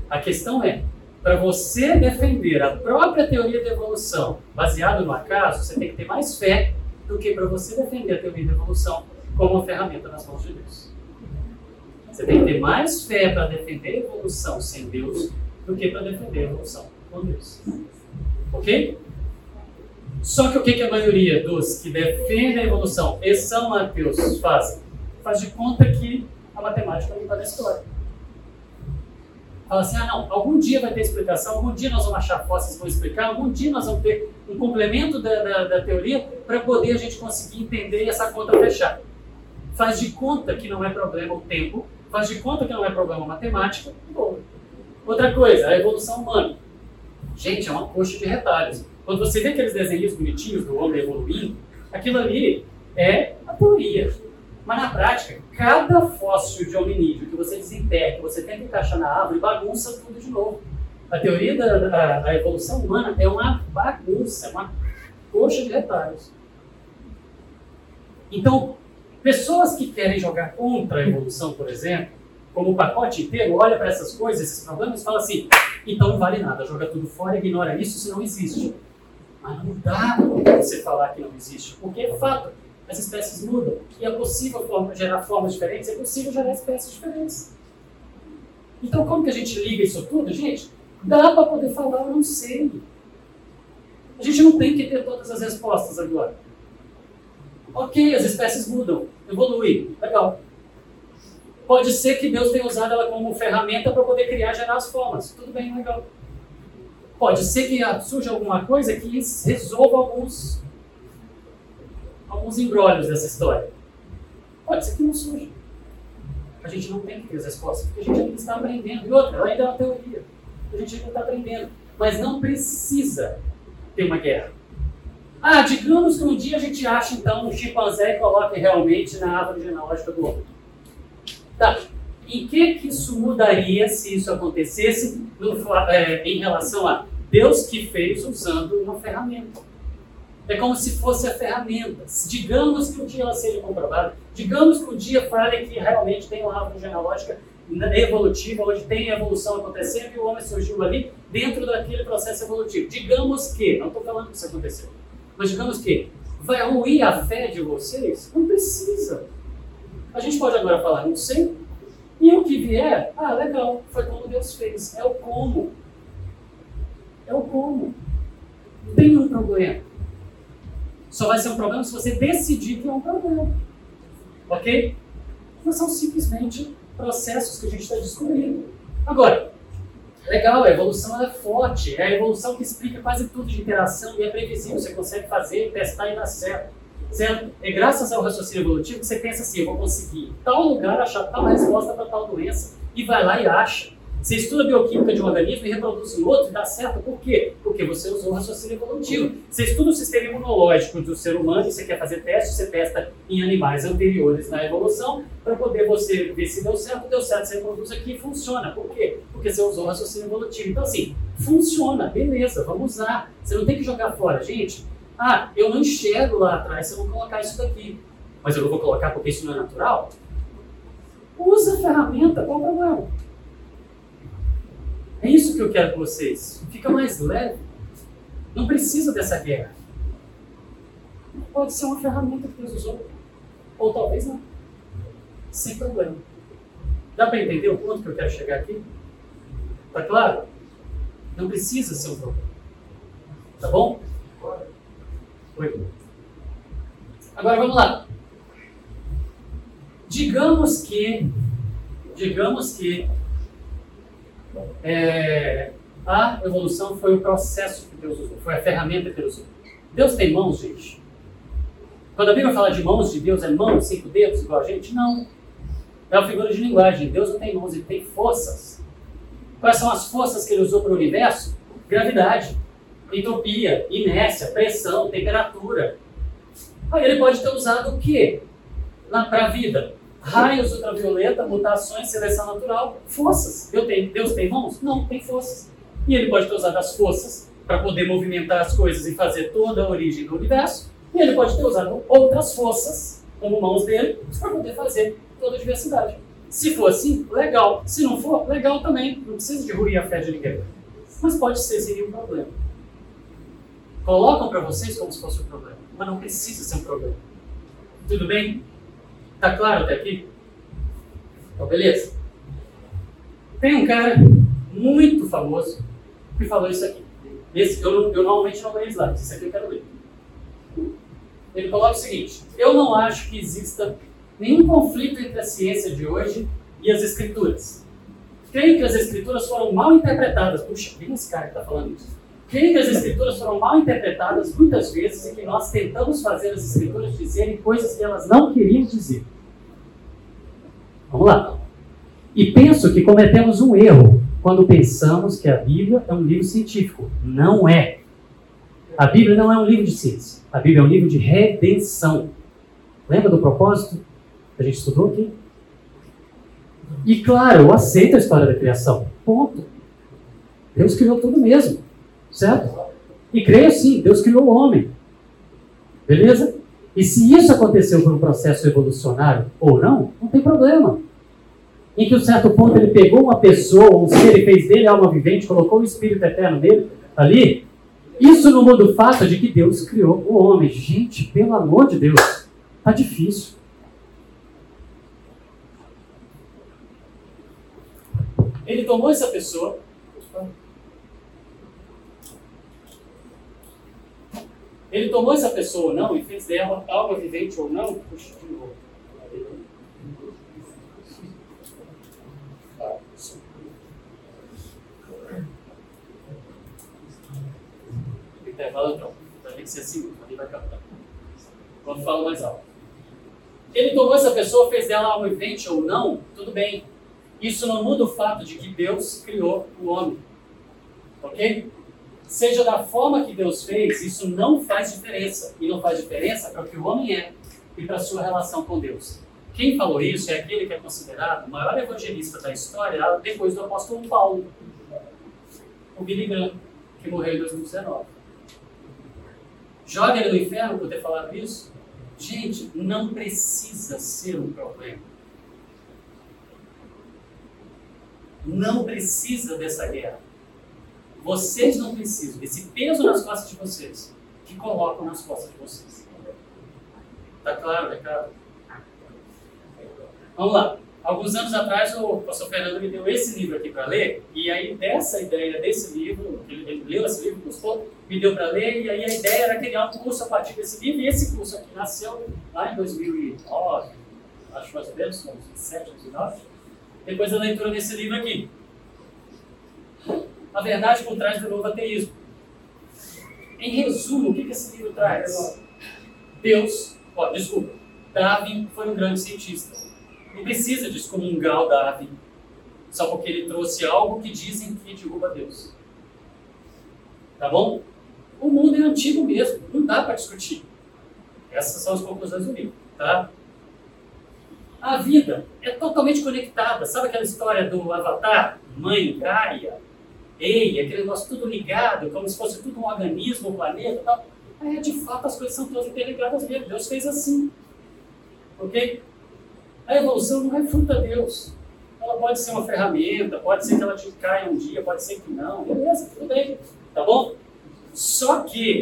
A questão é, para você defender a própria teoria da evolução baseada no acaso, você tem que ter mais fé do que para você defender a teoria da evolução como uma ferramenta nas mãos de Deus. Você tem que ter mais fé para defender a evolução sem Deus do que para defender a evolução com Deus. Ok? Só que o que a maioria dos que defendem a evolução e são ateus fazem? Faz de conta que a matemática não está na história. Fala assim, ah não, algum dia vai ter explicação, algum dia nós vamos achar fósseis que vão explicar, algum dia nós vamos ter um complemento da teoria para poder a gente conseguir entender e essa conta fechar. Faz de conta que não é problema o tempo, faz de conta que não é problema a matemática, bom. Outra coisa, a evolução humana. Gente, é uma coxa de retalhos. Quando você vê aqueles desenhos bonitinhos do homem evoluindo, aquilo ali é a teoria. Mas na prática, cada fóssil de hominídeo que você desenterra, que você tenta encaixar na árvore, bagunça tudo de novo. A teoria da evolução humana é uma bagunça, uma coxa de retalhos. Então, pessoas que querem jogar contra a evolução, por exemplo, como o pacote inteiro, olha para essas coisas, esses problemas, e fala assim, então não vale nada, joga tudo fora, ignora isso, se não existe. Mas não dá para você falar que não existe, porque é fato, as espécies mudam, e é possível gerar formas diferentes, é possível gerar espécies diferentes. Então como que a gente liga isso tudo, gente? Dá para poder falar, eu não sei. A gente não tem que ter todas as respostas agora. Ok, as espécies mudam, evoluem, legal. Pode ser que Deus tenha usado ela como ferramenta para poder criar, gerar as formas. Tudo bem, legal. Pode ser que surja alguma coisa que resolva alguns embrólios dessa história. Pode ser que não surja. A gente não tem que ter as respostas, porque a gente ainda está aprendendo. E outra, ela ainda é uma teoria. A gente ainda está aprendendo. Mas não precisa ter uma guerra. Ah, digamos que um dia a gente acha, então, um chimpanzé e coloque realmente na árvore genealógica do homem. Tá, em que isso mudaria se isso acontecesse em relação a Deus que fez usando uma ferramenta? É como se fosse a ferramenta. Digamos que um dia ela seja comprovada, digamos que um dia fale que realmente tem uma árvore genealógica evolutiva, onde tem evolução acontecendo e o homem surgiu ali dentro daquele processo evolutivo. Digamos que, não estou falando que isso aconteceu, mas digamos que vai ruir a fé de vocês? Não precisa. A gente pode agora falar, não sei, e o que vier, ah, legal, foi como Deus fez, é o como. É o como. Não tem nenhum problema. Só vai ser um problema se você decidir que é um problema. Ok? Mas são simplesmente processos que a gente está descobrindo. Agora, legal, a evolução é forte, é a evolução que explica quase tudo de interação e é previsível, você consegue fazer, testar e dar certo. Certo? É graças ao raciocínio evolutivo que você pensa assim, eu vou conseguir em tal lugar achar tal resposta para tal doença, e vai lá e acha. Você estuda a bioquímica de um organismo e reproduz em outro e dá certo. Por quê? Porque você usou o raciocínio evolutivo. Você estuda o sistema imunológico do ser humano e você quer fazer testes, você testa em animais anteriores na evolução para poder você ver se deu certo, você reproduz aqui e funciona. Por quê? Porque você usou o raciocínio evolutivo. Então assim, funciona, beleza, vamos usar. Você não tem que jogar fora, gente. Ah, eu não enxergo lá atrás se eu não colocar isso daqui. Mas eu não vou colocar porque isso não é natural? Usa a ferramenta, qual o problema? É isso que eu quero com vocês. Fica mais leve. Não precisa dessa guerra. Pode ser uma ferramenta que Deus usou. Ou talvez não. Sem problema. Dá para entender o ponto que eu quero chegar aqui? Tá claro? Não precisa ser um problema. Tá bom? Agora vamos lá. Digamos que a evolução foi o processo que Deus usou, foi a ferramenta que Deus usou. Deus tem mãos, gente? Quando a Bíblia fala de mãos de Deus, é mãos, 5 dedos, igual a gente? Não. É uma figura de linguagem. Deus não tem mãos, ele tem forças. Quais são as forças que ele usou para o universo? Gravidade, entropia, inércia, pressão, temperatura. Aí ele pode ter usado o quê? Para a vida. Raios ultravioleta, mutações, seleção natural, forças. Deus tem mãos? Não, tem forças. E ele pode ter usado as forças para poder movimentar as coisas e fazer toda a origem do universo. E ele pode ter usado outras forças, como mãos dele, para poder fazer toda a diversidade. Se for assim, legal. Se não for, legal também. Não precisa de ruir a fé de ninguém. Mas pode ser sem nenhum problema. Colocam para vocês como se fosse um problema, mas não precisa ser um problema. Tudo bem? Tá claro até aqui? Então, beleza. Tem um cara muito famoso que falou isso aqui. Esse, eu normalmente não ganho slides, isso aqui eu quero ler. Ele coloca o seguinte: eu não acho que exista nenhum conflito entre a ciência de hoje e as escrituras. Creio que as escrituras foram mal interpretadas. Puxa, tem esse cara que tá falando isso. Creio que as escrituras foram mal interpretadas muitas vezes e que nós tentamos fazer as escrituras dizerem coisas que elas não queriam dizer. Vamos lá. E penso que cometemos um erro quando pensamos que a Bíblia é um livro científico. Não é. A Bíblia não é um livro de ciência. A Bíblia é um livro de redenção. Lembra do propósito que a gente estudou aqui? E claro, eu aceito a história da criação. Ponto. Deus criou tudo mesmo. Certo? E creio sim, Deus criou o homem. Beleza? E se isso aconteceu por um processo evolucionário ou não, não tem problema. em que, a um certo ponto, ele pegou uma pessoa, um ser, e fez dele alma vivente, colocou o espírito eterno nele, ali, isso não muda o fato de que Deus criou o homem. Gente, pelo amor de Deus, tá difícil. Ele tomou essa pessoa ou não, e fez dela alma vivente ou não, puxa de novo. Intervalo não, vai ter que ser assim, ali vai captar. Quando fala mais alto. Ele tomou essa pessoa, fez dela alma vivente ou não, tudo bem. Isso não muda o fato de que Deus criou o homem. Ok? Seja da forma que Deus fez, isso não faz diferença. E não faz diferença para o que o homem é e para a sua relação com Deus. Quem falou isso é aquele que é considerado o maior evangelista da história depois do apóstolo Paulo, o Billy Graham, que morreu em 2019. Joga ele no inferno por ter falado isso? Gente, não precisa ser um problema. Não precisa dessa guerra. Vocês não precisam desse peso nas costas de vocês, que colocam nas costas de vocês. Tá claro, Ricardo? Vamos lá. Alguns anos atrás, o pastor Fernando me deu esse livro aqui para ler, e aí dessa ideia desse livro, ele leu esse livro, gostou, me deu para ler, e aí a ideia era criar um curso a partir desse livro, e esse curso aqui nasceu lá em 2009, acho mais ou menos, 2007, 2009, depois da leitura desse livro aqui. A Verdade por Trás do Novo Ateísmo. Em resumo, o que esse livro traz? Darwin foi um grande cientista. Não precisa descomungar o Darwin, só porque ele trouxe algo que dizem que derruba Deus. Tá bom? O mundo é antigo mesmo, não dá para discutir. Essas são as conclusões do livro, tá? A vida é totalmente conectada. Sabe aquela história do Avatar, Mãe Gaia? Ei, aquele negócio tudo ligado, como se fosse tudo um organismo, um planeta e tal. É, de fato, as coisas são todas interligadas mesmo. Deus fez assim. Ok? A evolução não refuta Deus. Ela pode ser uma ferramenta, pode ser que ela te caia um dia, pode ser que não. Beleza, tudo bem. Tá bom? Só que,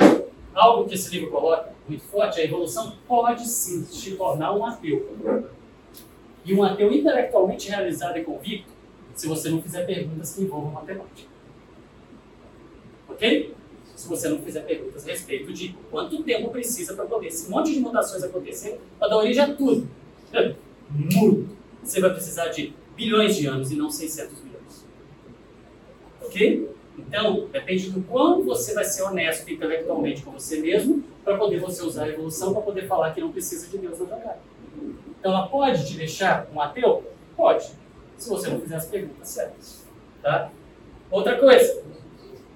algo que esse livro coloca muito forte, a evolução pode sim te tornar um ateu. E um ateu intelectualmente realizado e convicto, se você não fizer perguntas que envolvam matemática. Ok? Se você não fizer perguntas a respeito de quanto tempo precisa para poder esse monte de mutações acontecer, para dar origem a tudo. Muito. Você vai precisar de bilhões de anos e não 600 milhões. Ok? Então, depende do quanto você vai ser honesto intelectualmente com você mesmo, para poder você usar a evolução, para poder falar que não precisa de Deus na jogada. Então, ela pode te deixar um ateu? Pode. Se você não fizer as perguntas certas. Tá? Outra coisa.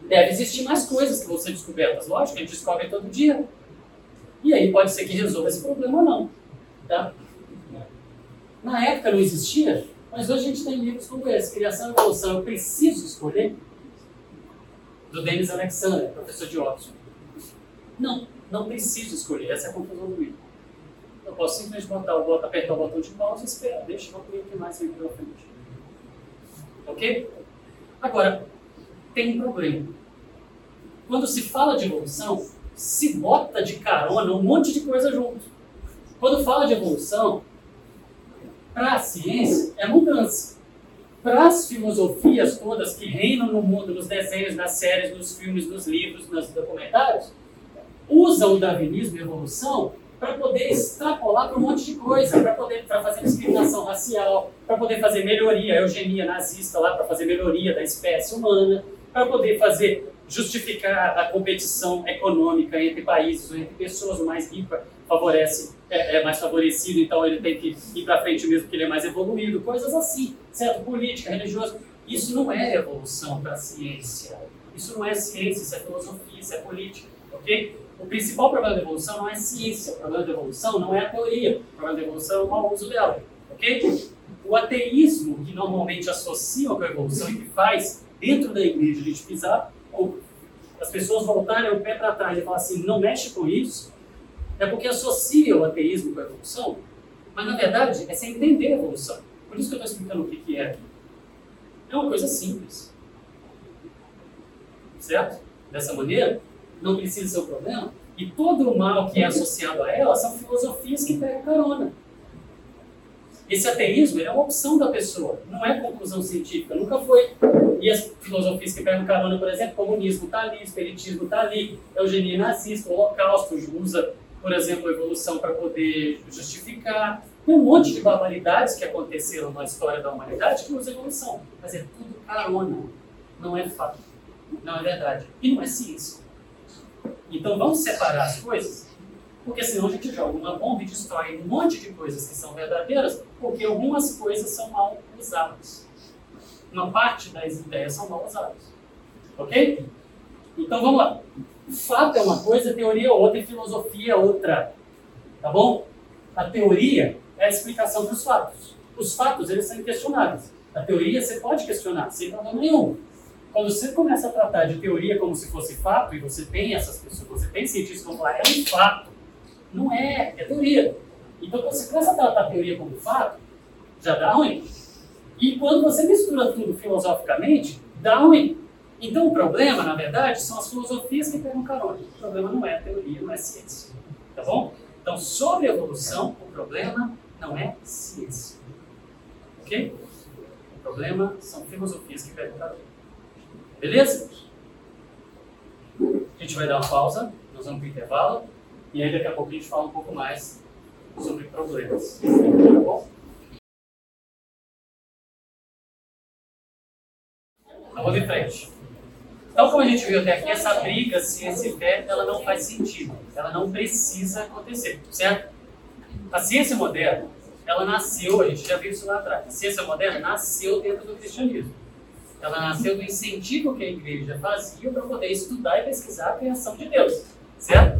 Deve existir mais coisas que vão ser descobertas. Lógico, a gente descobre todo dia. E aí pode ser que resolva esse problema ou não. Tá? Na época não existia, mas hoje a gente tem livros como esse. Criação e Evolução. Eu preciso escolher? Do Denis Alexander, professor de Oxford. Não, não preciso escolher. Essa é a conclusão do livro. Eu posso simplesmente apertar o botão de pausa e esperar. Deixa eu ver o que mais vem pela frente. Ok? Agora, tem um problema. Quando se fala de evolução, se bota de carona um monte de coisa junto. Quando fala de evolução, para a ciência é mudança. Para as filosofias todas que reinam no mundo, nos desenhos, nas séries, nos filmes, nos livros, nos documentários, usam o darwinismo e evolução para poder extrapolar para um monte de coisa, para fazer discriminação racial, para poder fazer melhoria, eugenia nazista lá, para fazer melhoria da espécie humana, para poder justificar a competição econômica entre países, entre pessoas, o mais rico é mais favorecido, então ele tem que ir para frente mesmo que ele é mais evoluído, coisas assim, certo? Política, religiosa. Isso não é evolução para a ciência. Isso não é ciência, isso é filosofia, isso é política, ok? O principal problema da evolução não é a ciência, o problema da evolução não é a teoria, o problema da evolução é o mau uso dela, ok? O ateísmo, que normalmente associam com a evolução e que faz dentro da igreja a gente pisar, ou as pessoas voltarem o pé para trás e falar assim, não mexe com isso, é porque associa o ateísmo com a evolução, mas na verdade é sem entender a evolução. Por isso que eu estou explicando o que é aqui. É uma coisa simples. Certo? Dessa maneira, não precisa ser um problema. E todo o mal que é associado a ela são filosofias que pegam carona. Esse ateísmo é uma opção da pessoa, não é conclusão científica, nunca foi. E as filosofias que pegam carona, por exemplo, comunismo está ali, espiritismo está ali, eugenia nazista, holocausto, usa, por exemplo, a evolução para poder justificar. Tem um monte de barbaridades que aconteceram na história da humanidade que usa evolução, mas é tudo carona, não é fato, não é verdade, e não é ciência. Então vamos separar as coisas, porque senão a gente joga uma bomba e destrói um monte de coisas que são verdadeiras, porque algumas coisas são mal usadas. Uma parte das ideias são mal usadas. Ok? Então vamos lá. O fato é uma coisa, a teoria é outra e filosofia é outra. Tá bom? A teoria é a explicação dos fatos. Os fatos, eles são questionáveis. A teoria você pode questionar, sem problema nenhum. Quando você começa a tratar de teoria como se fosse fato, e você tem essas pessoas, você tem cientistas como lá, é um fato. Não é, é teoria. Então, quando você começa a tratar a teoria como fato, já dá ruim. E quando você mistura tudo filosoficamente, dá ruim. Então, o problema, na verdade, são as filosofias que pegam carona. O problema não é a teoria, não é a ciência. Tá bom? Então, sobre a evolução, o problema não é ciência. Ok? O problema são filosofias que pegam carona. Beleza? A gente vai dar uma pausa, nós vamos para o intervalo, e aí daqui a pouco a gente fala um pouco mais sobre problemas. Tá bom? Então vamos em frente. Então, como a gente viu até aqui, essa briga, ciência e fé, ela não faz sentido. Ela não precisa acontecer, certo? A ciência moderna, ela nasceu, a gente já viu isso lá atrás, a ciência moderna nasceu dentro do cristianismo. Ela nasceu do incentivo que a igreja fazia para poder estudar e pesquisar a criação de Deus, certo?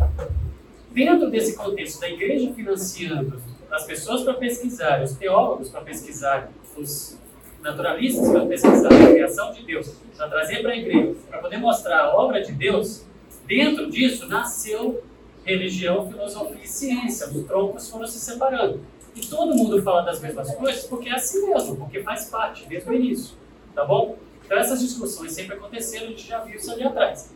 Dentro desse contexto da igreja financiando as pessoas para pesquisar, os teólogos para pesquisar, os naturalistas para pesquisar a criação de Deus, para trazer para a igreja, para poder mostrar a obra de Deus, dentro disso nasceu religião, filosofia e ciência. Os troncos foram se separando. E todo mundo fala das mesmas coisas porque é assim mesmo, porque faz parte desde o início, tá bom? Então essas discussões sempre aconteceram, a gente já viu isso ali atrás.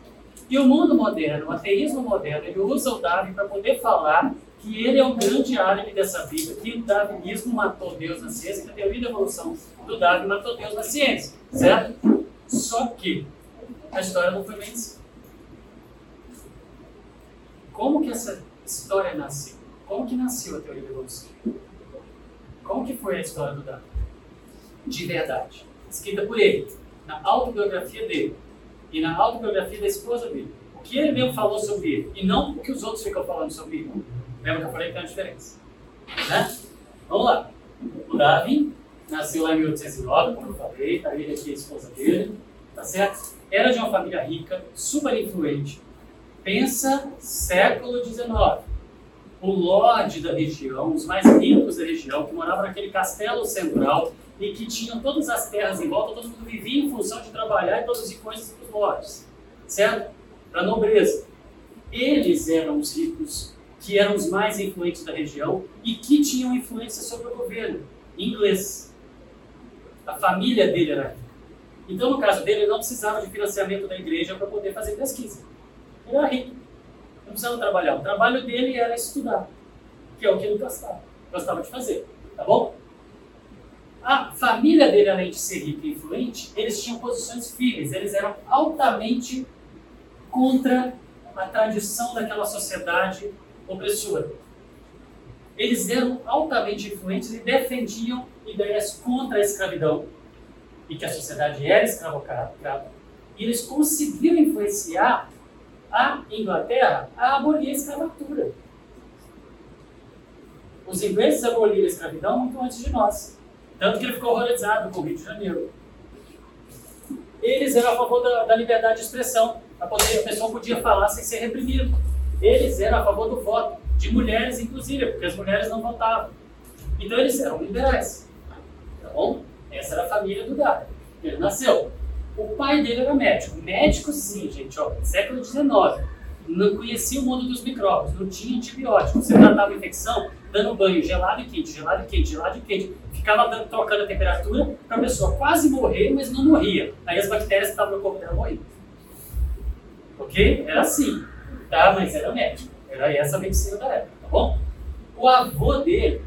E o mundo moderno, o ateísmo moderno, ele usa o Darwin para poder falar que ele é o grande álibi dessa vida, que o darwinismo matou Deus na ciência, que a teoria da evolução do Darwin matou Deus na ciência, certo? Só que a história não foi bem assim. Como que essa história nasceu? Como que nasceu a teoria da evolução? Como que foi a história do Darwin? De verdade. Escrita por ele, na autobiografia dele e na autobiografia da esposa dele. O que ele mesmo falou sobre ele e não o que os outros ficam falando sobre ele. Lembra que eu falei que tem uma diferença? Né? Vamos lá. O Darwin nasceu lá em 1809, como eu falei, tá ele aqui, a esposa dele, tá certo? Era de uma família rica, super influente. Pensa século XIX. O lorde da região, os mais ricos da região, que morava naquele castelo central, e que tinham todas as terras em volta, todo mundo vivia em função de trabalhar e produzir coisas para os lordes, certo? Para a nobreza. Eles eram os ricos, que eram os mais influentes da região e que tinham influência sobre o governo inglês. A família dele era rica. Então, no caso dele, ele não precisava de financiamento da igreja para poder fazer pesquisa. Ele era rico. Não precisava trabalhar. O trabalho dele era estudar, que é o que ele gostava de fazer, tá bom? A família dele, além de ser rica e influente, eles tinham posições firmes. Eles eram altamente contra a tradição daquela sociedade opressora. Eles eram altamente influentes e defendiam ideias contra a escravidão e que a sociedade era escravocrata. E eles conseguiram influenciar a Inglaterra a abolir a escravatura. Os ingleses aboliram a escravidão muito antes de nós. Tanto que ele ficou horrorizado com o Rio de Janeiro. Eles eram a favor da liberdade de expressão. A pessoa podia falar sem ser reprimida. Eles eram a favor do voto. De mulheres, inclusive, porque as mulheres não votavam. Então, eles eram liberais. Tá bom? Essa era a família do Darwin. Ele nasceu. O pai dele era médico. Médico, sim, gente. Ó, século XIX. Não conhecia o mundo dos micróbios, não tinha antibiótico. Você tratava a infecção dando banho gelado e quente, gelado e quente, gelado e quente. ficava trocando a temperatura para a pessoa quase morrer, mas não morria. Aí as bactérias que estavam no corpo dela morriam. Ok? Era assim, tá? Mas era médico. Era essa a medicina da época, tá bom? O avô dele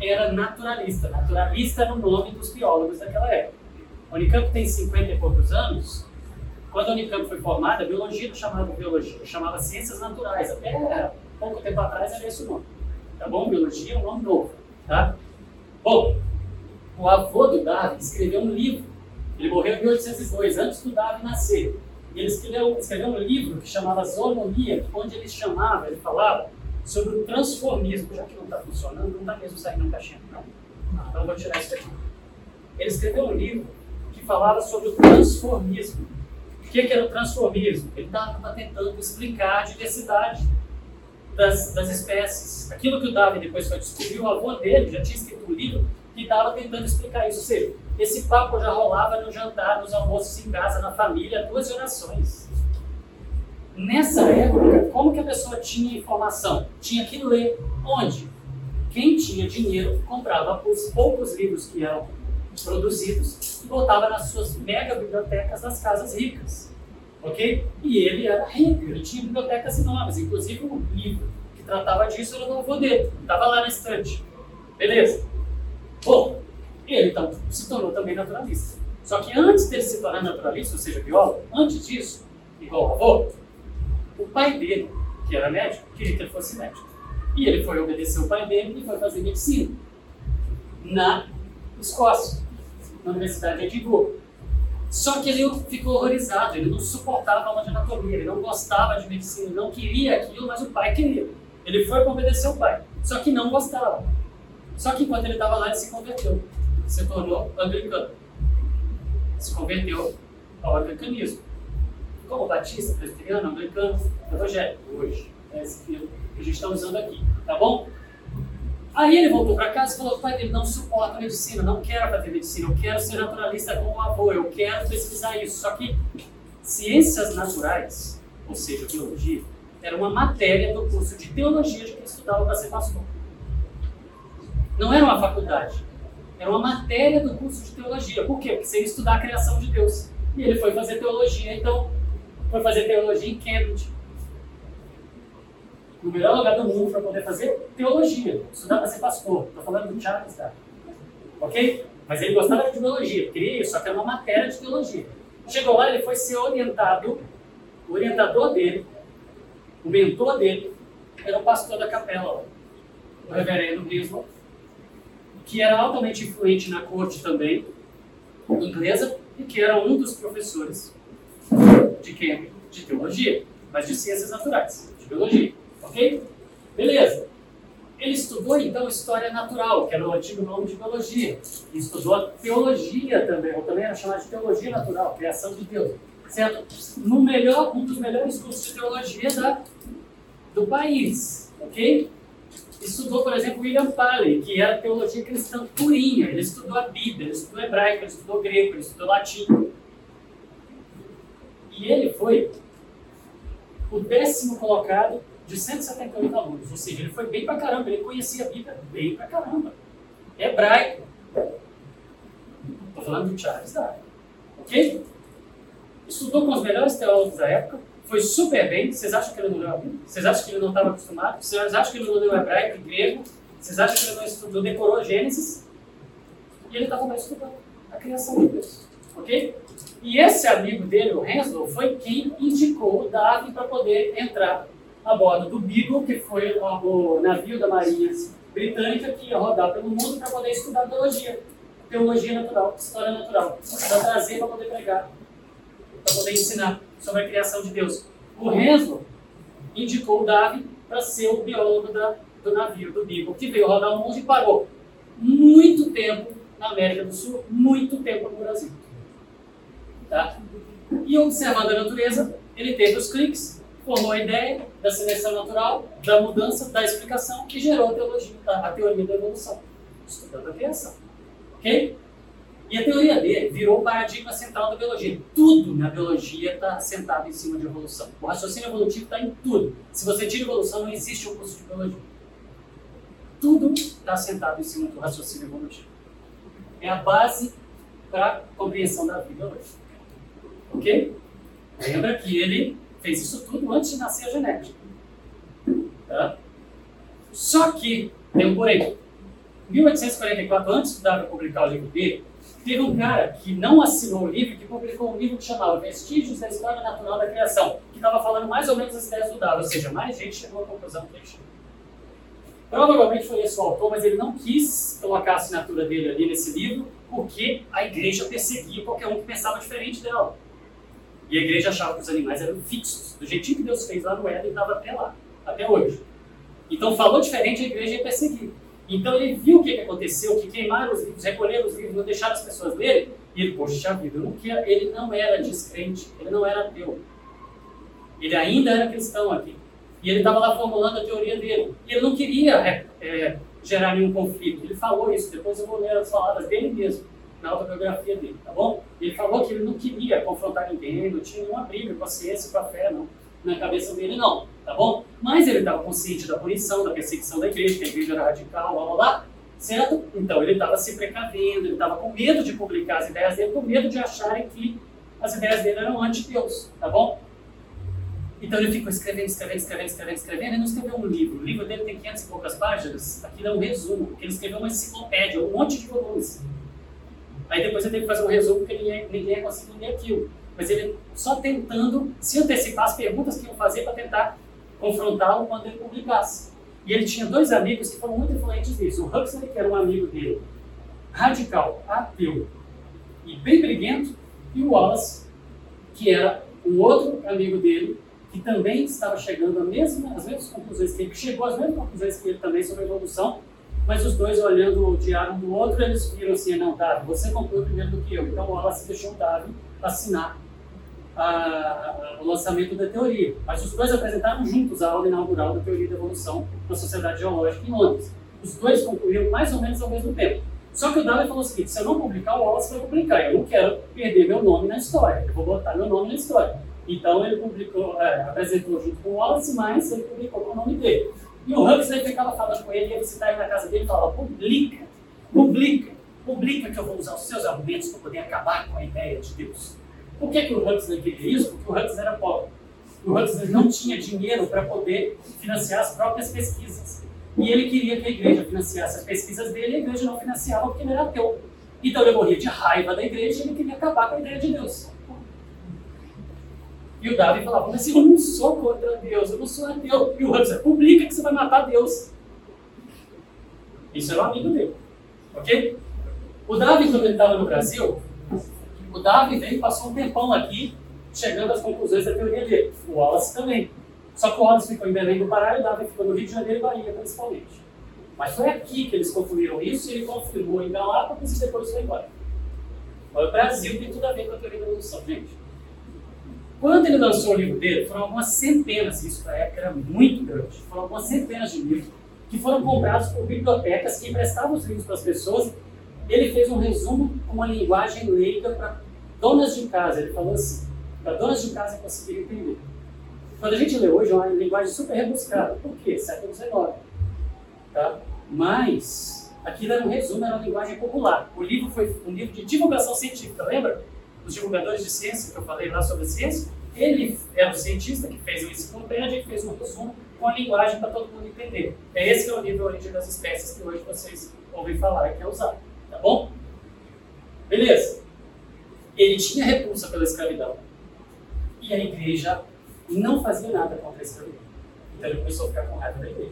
era naturalista. Naturalista era o nome dos biólogos daquela época. O Unicamp tem 50 e poucos anos. Quando a Unicamp foi formada, a biologia não chamava biologia, chamava ciências naturais. Até pouco tempo atrás era esse o nome. Tá bom? Biologia é um nome novo, tá? Bom, o avô do Darwin escreveu um livro. Ele morreu em 1802, antes do Darwin nascer. Ele escreveu um livro que chamava Zoonomia, onde ele falava sobre o transformismo. Já que não está funcionando, não está mesmo saindo na caixinha, não? Então eu vou tirar isso daqui. Ele escreveu um livro que falava sobre o transformismo. O que era o transformismo? Ele estava tentando explicar a diversidade das espécies. Aquilo que o Darwin depois foi descobrir, o avô dele já tinha escrito um livro que estava tentando explicar isso. Ou seja, esse papo já rolava no jantar, nos almoços em casa, na família, 2 gerações. Nessa época, como que a pessoa tinha informação? Tinha que ler. Onde? Quem tinha dinheiro comprava os poucos livros que eram produzidos e botava nas suas mega bibliotecas das casas ricas. Ok? E ele era rico, ele tinha bibliotecas enormes, inclusive um livro que tratava disso era do avô dele, estava lá na estante. Beleza? Bom, ele então se tornou também naturalista. Só que antes dele se tornar naturalista, ou seja, biólogo, antes disso, igual o avô, o pai dele, que era médico, queria que ele fosse médico. E ele foi obedecer o pai dele e foi fazer medicina na Escócia, na Universidade de Edimburgo. Só que ele ficou horrorizado, ele não suportava a aula de anatomia, ele não gostava de medicina, ele não queria aquilo, mas o pai queria. Ele foi para obedecer o pai, só que não gostava. Só que enquanto ele estava lá, ele se converteu, se tornou anglicano. Se converteu ao anglicanismo. Como batista, presbiteriano, anglicano, evangélico, hoje. É esse que a gente está usando aqui, tá bom? Aí ele voltou para casa e falou: pai dele, não suporta a medicina, não quero fazer medicina, eu quero ser naturalista como o avô, eu quero pesquisar isso. Só que ciências naturais, ou seja, biologia, era uma matéria do curso de teologia de quem estudava para ser pastor. Não era uma faculdade, era uma matéria do curso de teologia. Por quê? Porque você ia estudar a criação de Deus. E ele foi fazer teologia, então foi fazer teologia em Cambridge. No melhor lugar do mundo para poder fazer teologia, estudar para ser pastor. Estou falando do Charles, tá? Ok? Mas ele gostava de teologia, queria isso, só que era uma matéria de teologia. Chegou lá, ele foi ser orientado, o orientador dele, o mentor dele, era o pastor da capela, o reverendo Henslow, que era altamente influente na corte também, inglesa, e que era um dos professores de Cambridge, de teologia, mas de ciências naturais, de biologia. Ok? Beleza. Ele estudou, então, História Natural, que era o antigo nome de Biologia. E estudou Teologia também, ou também era chamada de Teologia Natural, Criação de Deus. Certo? Um dos melhores cursos de Teologia do país. Ok? Estudou, por exemplo, William Paley, que era Teologia Cristã purinha. Ele estudou a Bíblia, ele estudou hebraico, ele estudou grego, ele estudou latim. E ele foi o 10º colocado de 178 alunos, ou seja, ele foi bem pra caramba, ele conhecia a Bíblia bem pra caramba. Hebraico. Estou falando do Charles Darwin. Ok? Estudou com os melhores teólogos da época, foi super bem. Vocês acham que ele não leu a Bíblia? Vocês acham que ele não estava acostumado? Vocês acham que ele não leu hebraico e grego? Vocês acham que ele não estudou, decorou Gênesis? E ele estava mais estudando a criação de Deus. Ok? E esse amigo dele, o Henslow, foi quem indicou o Darwin para poder entrar a bordo do Beagle, que foi o navio da marinha britânica que ia rodar pelo mundo para poder estudar teologia natural, história natural, para trazer, para poder pregar, para poder ensinar sobre a criação de Deus. O Henslow indicou o Darwin para ser o biólogo do navio do Beagle, que veio rodar o mundo e parou muito tempo na América do Sul, muito tempo no Brasil. Tá? E observando a natureza, ele teve os cliques, formou a ideia da seleção natural, da mudança, da explicação, que gerou a teologia, a teoria da evolução, estudando a criação. Ok? E a teoria dele virou o paradigma central da biologia. Tudo na biologia está sentado em cima de evolução. O raciocínio evolutivo está em tudo. Se você tira evolução, não existe um curso de biologia. Tudo está sentado em cima do raciocínio evolutivo. é a base para a compreensão da vida hoje. Ok? Lembra que ele fez isso tudo antes de nascer a genética. Tá? Só que, tem um porém. Em 1844, antes de Darwin publicar o livro dele, teve um cara que não assinou o livro, que publicou um livro que chamava Vestígios da História Natural da Criação, que estava falando mais ou menos as ideias do Darwin, ou seja, mais gente chegou à conclusão que ele chegou. Provavelmente foi esse o autor, mas ele não quis colocar a assinatura dele ali nesse livro, porque a igreja perseguia qualquer um que pensava diferente dela. E a igreja achava que os animais eram fixos, do jeitinho que Deus fez lá no Éden, estava até lá, até hoje. Então, falou diferente, a igreja ia perseguir. Então, ele viu o que aconteceu, que queimaram os livros, recolheram os livros, não deixaram as pessoas lerem, e ele, poxa vida, ele não era descrente, ele não era ateu. Ele ainda era cristão aqui. E ele estava lá formulando a teoria dele. E ele não queria gerar nenhum conflito. Ele falou isso, depois eu vou ler as palavras dele mesmo, na autobiografia dele, tá bom? Ele falou que ele não queria confrontar ninguém, não tinha nenhuma briga com a ciência e com a fé, não. Na cabeça dele, não, tá bom? Mas ele estava consciente da punição, da perseguição da igreja, que a igreja era radical, blá blá blá, certo? Então ele estava se precavendo, ele estava com medo de publicar as ideias dele, com medo de acharem que as ideias dele eram anti-Deus, tá bom? Então ele ficou escrevendo, ele não escreveu um livro. O livro dele tem 500 e poucas páginas, aqui dá um resumo, porque ele escreveu uma enciclopédia, um monte de volumes. Aí depois ele teve que fazer um resumo, porque ninguém ia conseguir ler aquilo. Mas ele só tentando se antecipar as perguntas que iam fazer para tentar confrontá-lo quando ele publicasse. E ele tinha dois amigos que foram muito influentes nisso. O Huxley, que era um amigo dele, radical, ateu e bem briguento, e o Wallace, que era um outro amigo dele, que também estava chegando às mesmas conclusões que ele, que chegou às mesmas conclusões que ele também sobre a evolução, mas os dois olhando o diário um do outro, eles viram assim, não, Darwin, você concluiu primeiro do que eu. Então o Wallace deixou o Darwin assinar o lançamento da teoria. Mas os dois apresentaram juntos a aula inaugural da teoria da evolução na Sociedade Geológica em Londres. Os dois concluíram mais ou menos ao mesmo tempo. Só que o Darwin falou o seguinte, se eu não publicar, o Wallace vai publicar. Eu não quero perder meu nome na história. Eu vou botar meu nome na história. Então ele publicou, apresentou junto com o Wallace, mas ele publicou com o nome dele. E o Huxley ficava falando com ele, ia visitar ele na casa dele e falava, publica que eu vou usar os seus argumentos para poder acabar com a ideia de Deus. Por que o Huxley queria isso? Porque o Huxley era pobre. O Huxley não tinha dinheiro para poder financiar as próprias pesquisas. E ele queria que a igreja financiasse as pesquisas dele, e a igreja não financiava porque ele era ateu. Então ele morria de raiva da igreja e ele queria acabar com a ideia de Deus. E o Darwin falava, mas eu não sou contra Deus, eu não sou ateu. E o Huxley, publica que você vai matar Deus. Isso era um amigo dele, ok? O Darwin, quando ele estava no Brasil, o Darwin veio e passou um tempão aqui, chegando às conclusões da teoria dele. O Wallace também. Só que o Wallace ficou em Belém do Pará e o Darwin ficou no Rio de Janeiro e Bahia, principalmente. Mas foi aqui que eles confirmaram isso, e ele confirmou em Galápagos e depois foi embora. Foi o Brasil, tem tudo a ver com a teoria da evolução, gente. Quando ele lançou o livro dele, foram algumas centenas, isso na época era muito grande, foram algumas centenas de livros que foram comprados por bibliotecas que emprestavam os livros para as pessoas. Ele fez um resumo com uma linguagem leiga para donas de casa, ele falou assim, para donas de casa conseguirem entender. Quando a gente lê hoje, é uma linguagem super rebuscada. Por quê? Século XIX. Tá? Mas aquilo era um resumo, era uma linguagem popular. O livro foi um livro de divulgação científica, lembra? Os divulgadores de ciência, que eu falei lá sobre a ciência, ele era um cientista que fez uma enciclopédia e fez um resumo com a linguagem para todo mundo entender. É esse que é o livro Origem das Espécies que hoje vocês ouvem falar e quer usar, tá bom? Beleza. Ele tinha repulsa pela escravidão e a igreja não fazia nada contra a escravidão. Então ele começou a ficar com raiva da igreja.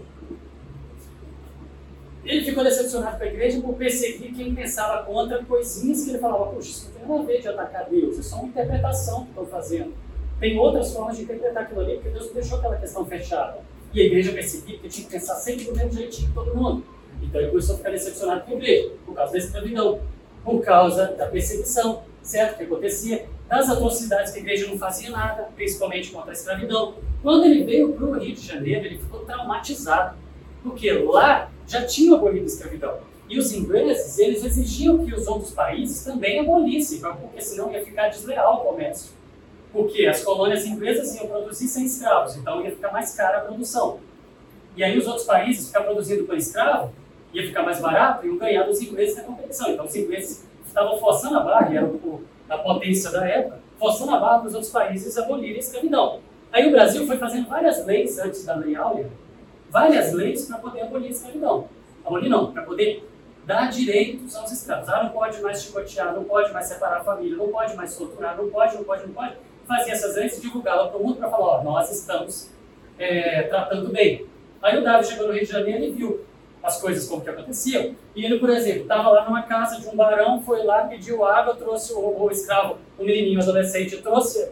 Ele ficou decepcionado com a igreja por perseguir quem pensava contra coisinhas que ele falava, poxa, isso não tem nada a ver de atacar Deus, é só uma interpretação que estou fazendo. Tem outras formas de interpretar aquilo ali, porque Deus não deixou aquela questão fechada. E a igreja perseguia porque tinha que pensar sempre do mesmo jeitinho que todo mundo. Então ele começou a ficar decepcionado com a igreja, por causa da escravidão, por causa da perseguição, certo? Que acontecia, das atrocidades que a igreja não fazia nada, principalmente contra a escravidão. Quando ele veio para o Rio de Janeiro, ele ficou traumatizado, porque lá já tinha abolido a escravidão. E os ingleses, eles exigiam que os outros países também abolissem, porque senão ia ficar desleal o comércio. Porque as colônias inglesas iam produzir sem escravos, então ia ficar mais cara a produção. E aí os outros países ficavam produzindo com escravo, ia ficar mais barato, iam ganhar dos ingleses na competição. Então os ingleses estavam forçando a barra, era a potência da época, forçando a barra para os outros países abolirem a escravidão. Aí o Brasil foi fazendo várias leis antes da Lei Áurea, várias leis para poder abolir a escravidão. Abolir não, para poder dar direitos aos escravos. Ah, não pode mais chicotear, não pode mais separar a família, não pode mais torturar, não pode. Fazia essas leis e divulgava para o mundo para falar, ó, nós estamos tratando bem. Aí o Davi chegou no Rio de Janeiro e viu as coisas como que aconteciam. E ele, por exemplo, estava lá numa casa de um barão, foi lá, pediu água, trouxe o escravo, um menininho adolescente, trouxe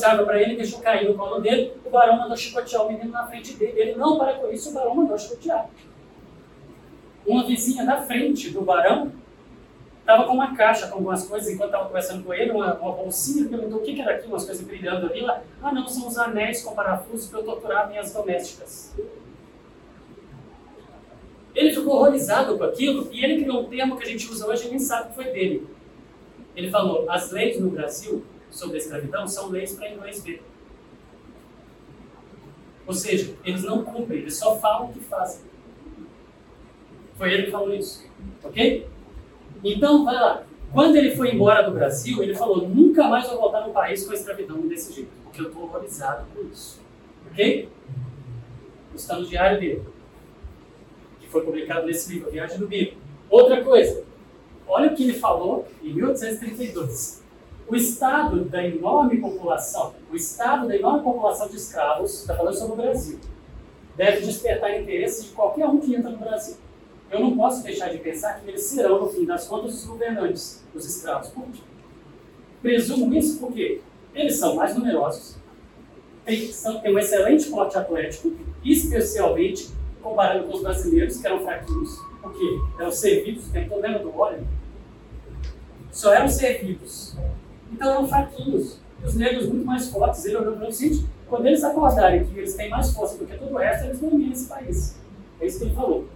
água para ele, deixou cair no colo dele, o barão mandou chicotear o menino na frente dele. Ele, não, para com isso, o barão mandou chicotear. Uma vizinha na frente do barão estava com uma caixa, com algumas coisas, enquanto estava conversando com ele, uma bolsinha, perguntou o que era aquilo, umas coisas brilhando ali lá. Ah, não, são os anéis com parafusos para eu torturar minhas domésticas. Ele ficou horrorizado com aquilo e ele criou um termo que a gente usa hoje e nem sabe o que foi dele. Ele falou, as leis no Brasil sobre a escravidão são leis para inglês ver. Ou seja, eles não cumprem, eles só falam o que fazem. Foi ele que falou isso, ok? Então, vai lá. Quando ele foi embora do Brasil, ele falou, nunca mais vou voltar num país com a escravidão desse jeito, porque eu estou horrorizado com isso, ok? Está no diário dele, que foi publicado nesse livro, A Viagem do Beagle. Outra coisa, olha o que ele falou em 1832. O estado da enorme população de escravos, está falando sobre o Brasil, deve despertar interesse de qualquer um que entra no Brasil. Eu não posso deixar de pensar que eles serão, no fim das contas, os governantes, os escravos. Por quê? Presumo isso porque eles são mais numerosos, têm um excelente porte atlético, especialmente comparado com os brasileiros, que eram fraquinhos, porque eram servidos, tem problema do óleo, só eram servidos. Então eram fraquinhos, e os negros muito mais fortes. Ele olhou para o seguinte, quando eles acordarem que eles têm mais força do que todo o resto, eles dominam esse país. É isso que ele falou.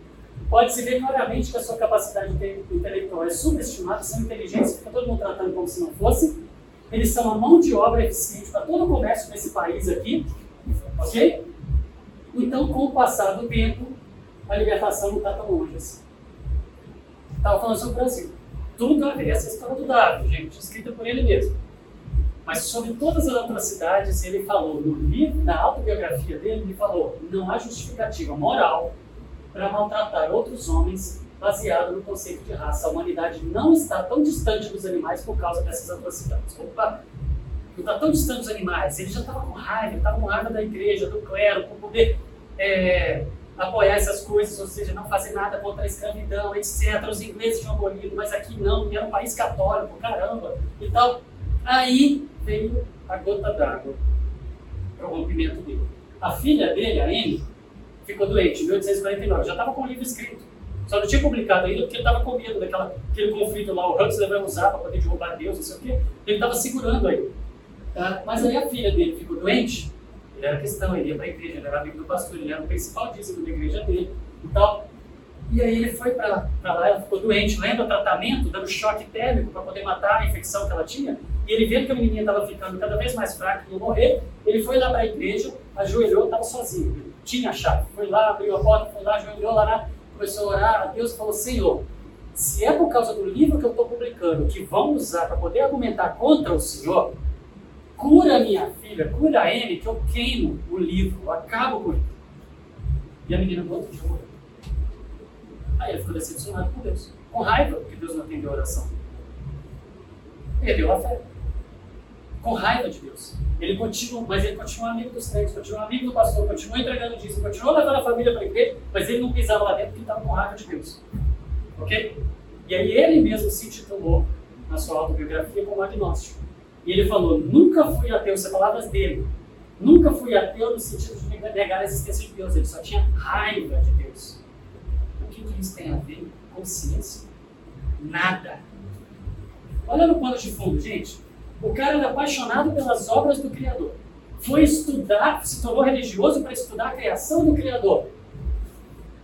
Pode-se ver claramente que a sua capacidade intelectual é subestimada, são inteligentes, fica todo mundo tratando como se não fosse. Eles são a mão de obra eficiente para todo o comércio desse país aqui, ok? Então, com o passar do tempo, a libertação não está tão longe assim. Estava falando sobre o Brasil. Tudo a ver, essa história do Darwin, gente, escrita por ele mesmo. Mas sobre todas as atrocidades, ele falou no livro, na autobiografia dele, ele falou, não há justificativa moral para maltratar outros homens baseado no conceito de raça. A humanidade não está tão distante dos animais por causa dessas atrocidades. Opa! Não está tão distante dos animais. Ele já estava com raiva, estava com raiva da igreja, do clero, por poder apoiar essas coisas, ou seja, não fazer nada contra a escravidão, etc. Os ingleses tinham abolido, mas aqui não, que era um país católico, caramba, e tal. Aí veio a gota d'água para o rompimento dele. A filha dele, a Emma, ficou doente, em 1849. Já estava com o livro escrito. Só não tinha publicado ainda porque ele estava com medo daquele conflito lá. O Huxley vai usar para poder derrubar Deus, não sei o quê. Ele estava segurando aí. Tá? Mas aí a filha dele ficou doente. Ele era cristão, ele ia para a igreja, ele era amigo do pastor, ele era o principal dízimo da igreja dele e tal. E aí ele foi para lá, ela ficou doente, lembra o tratamento, dando choque térmico para poder matar a infecção que ela tinha. E ele vendo que a menininha estava ficando cada vez mais fraca, ia morrer. Ele foi lá para a igreja, ajoelhou, estava sozinho. Tinha a chave, foi lá, abriu a porta, foi lá, ajoelhou lá, começou a orar a Deus e falou, Senhor, se é por causa do livro que eu estou publicando, que vão usar para poder argumentar contra o Senhor, cura minha filha, cura ele, que eu queimo o livro, eu acabo com ele. E a menina voltou de ouro. Aí ele ficou decepcionado com Deus, com raiva, porque Deus não atendeu a oração. Perdeu a fé. Com raiva de Deus. Ele continua amigo dos crentes, continua amigo do pastor, continua entregando dízimo, continua levando a família para a igreja, mas ele não pisava lá dentro porque estava com raiva de Deus. Ok? E aí ele mesmo se intitulou, na sua autobiografia, como agnóstico. E ele falou, nunca fui ateu, são palavras dele. Nunca fui ateu no sentido de negar a existência de Deus, ele só tinha raiva de Deus. O que isso tem a ver com consciência? Nada. Olha no pano de fundo, gente. O cara era apaixonado pelas obras do Criador. Foi estudar, se tornou religioso para estudar a criação do Criador.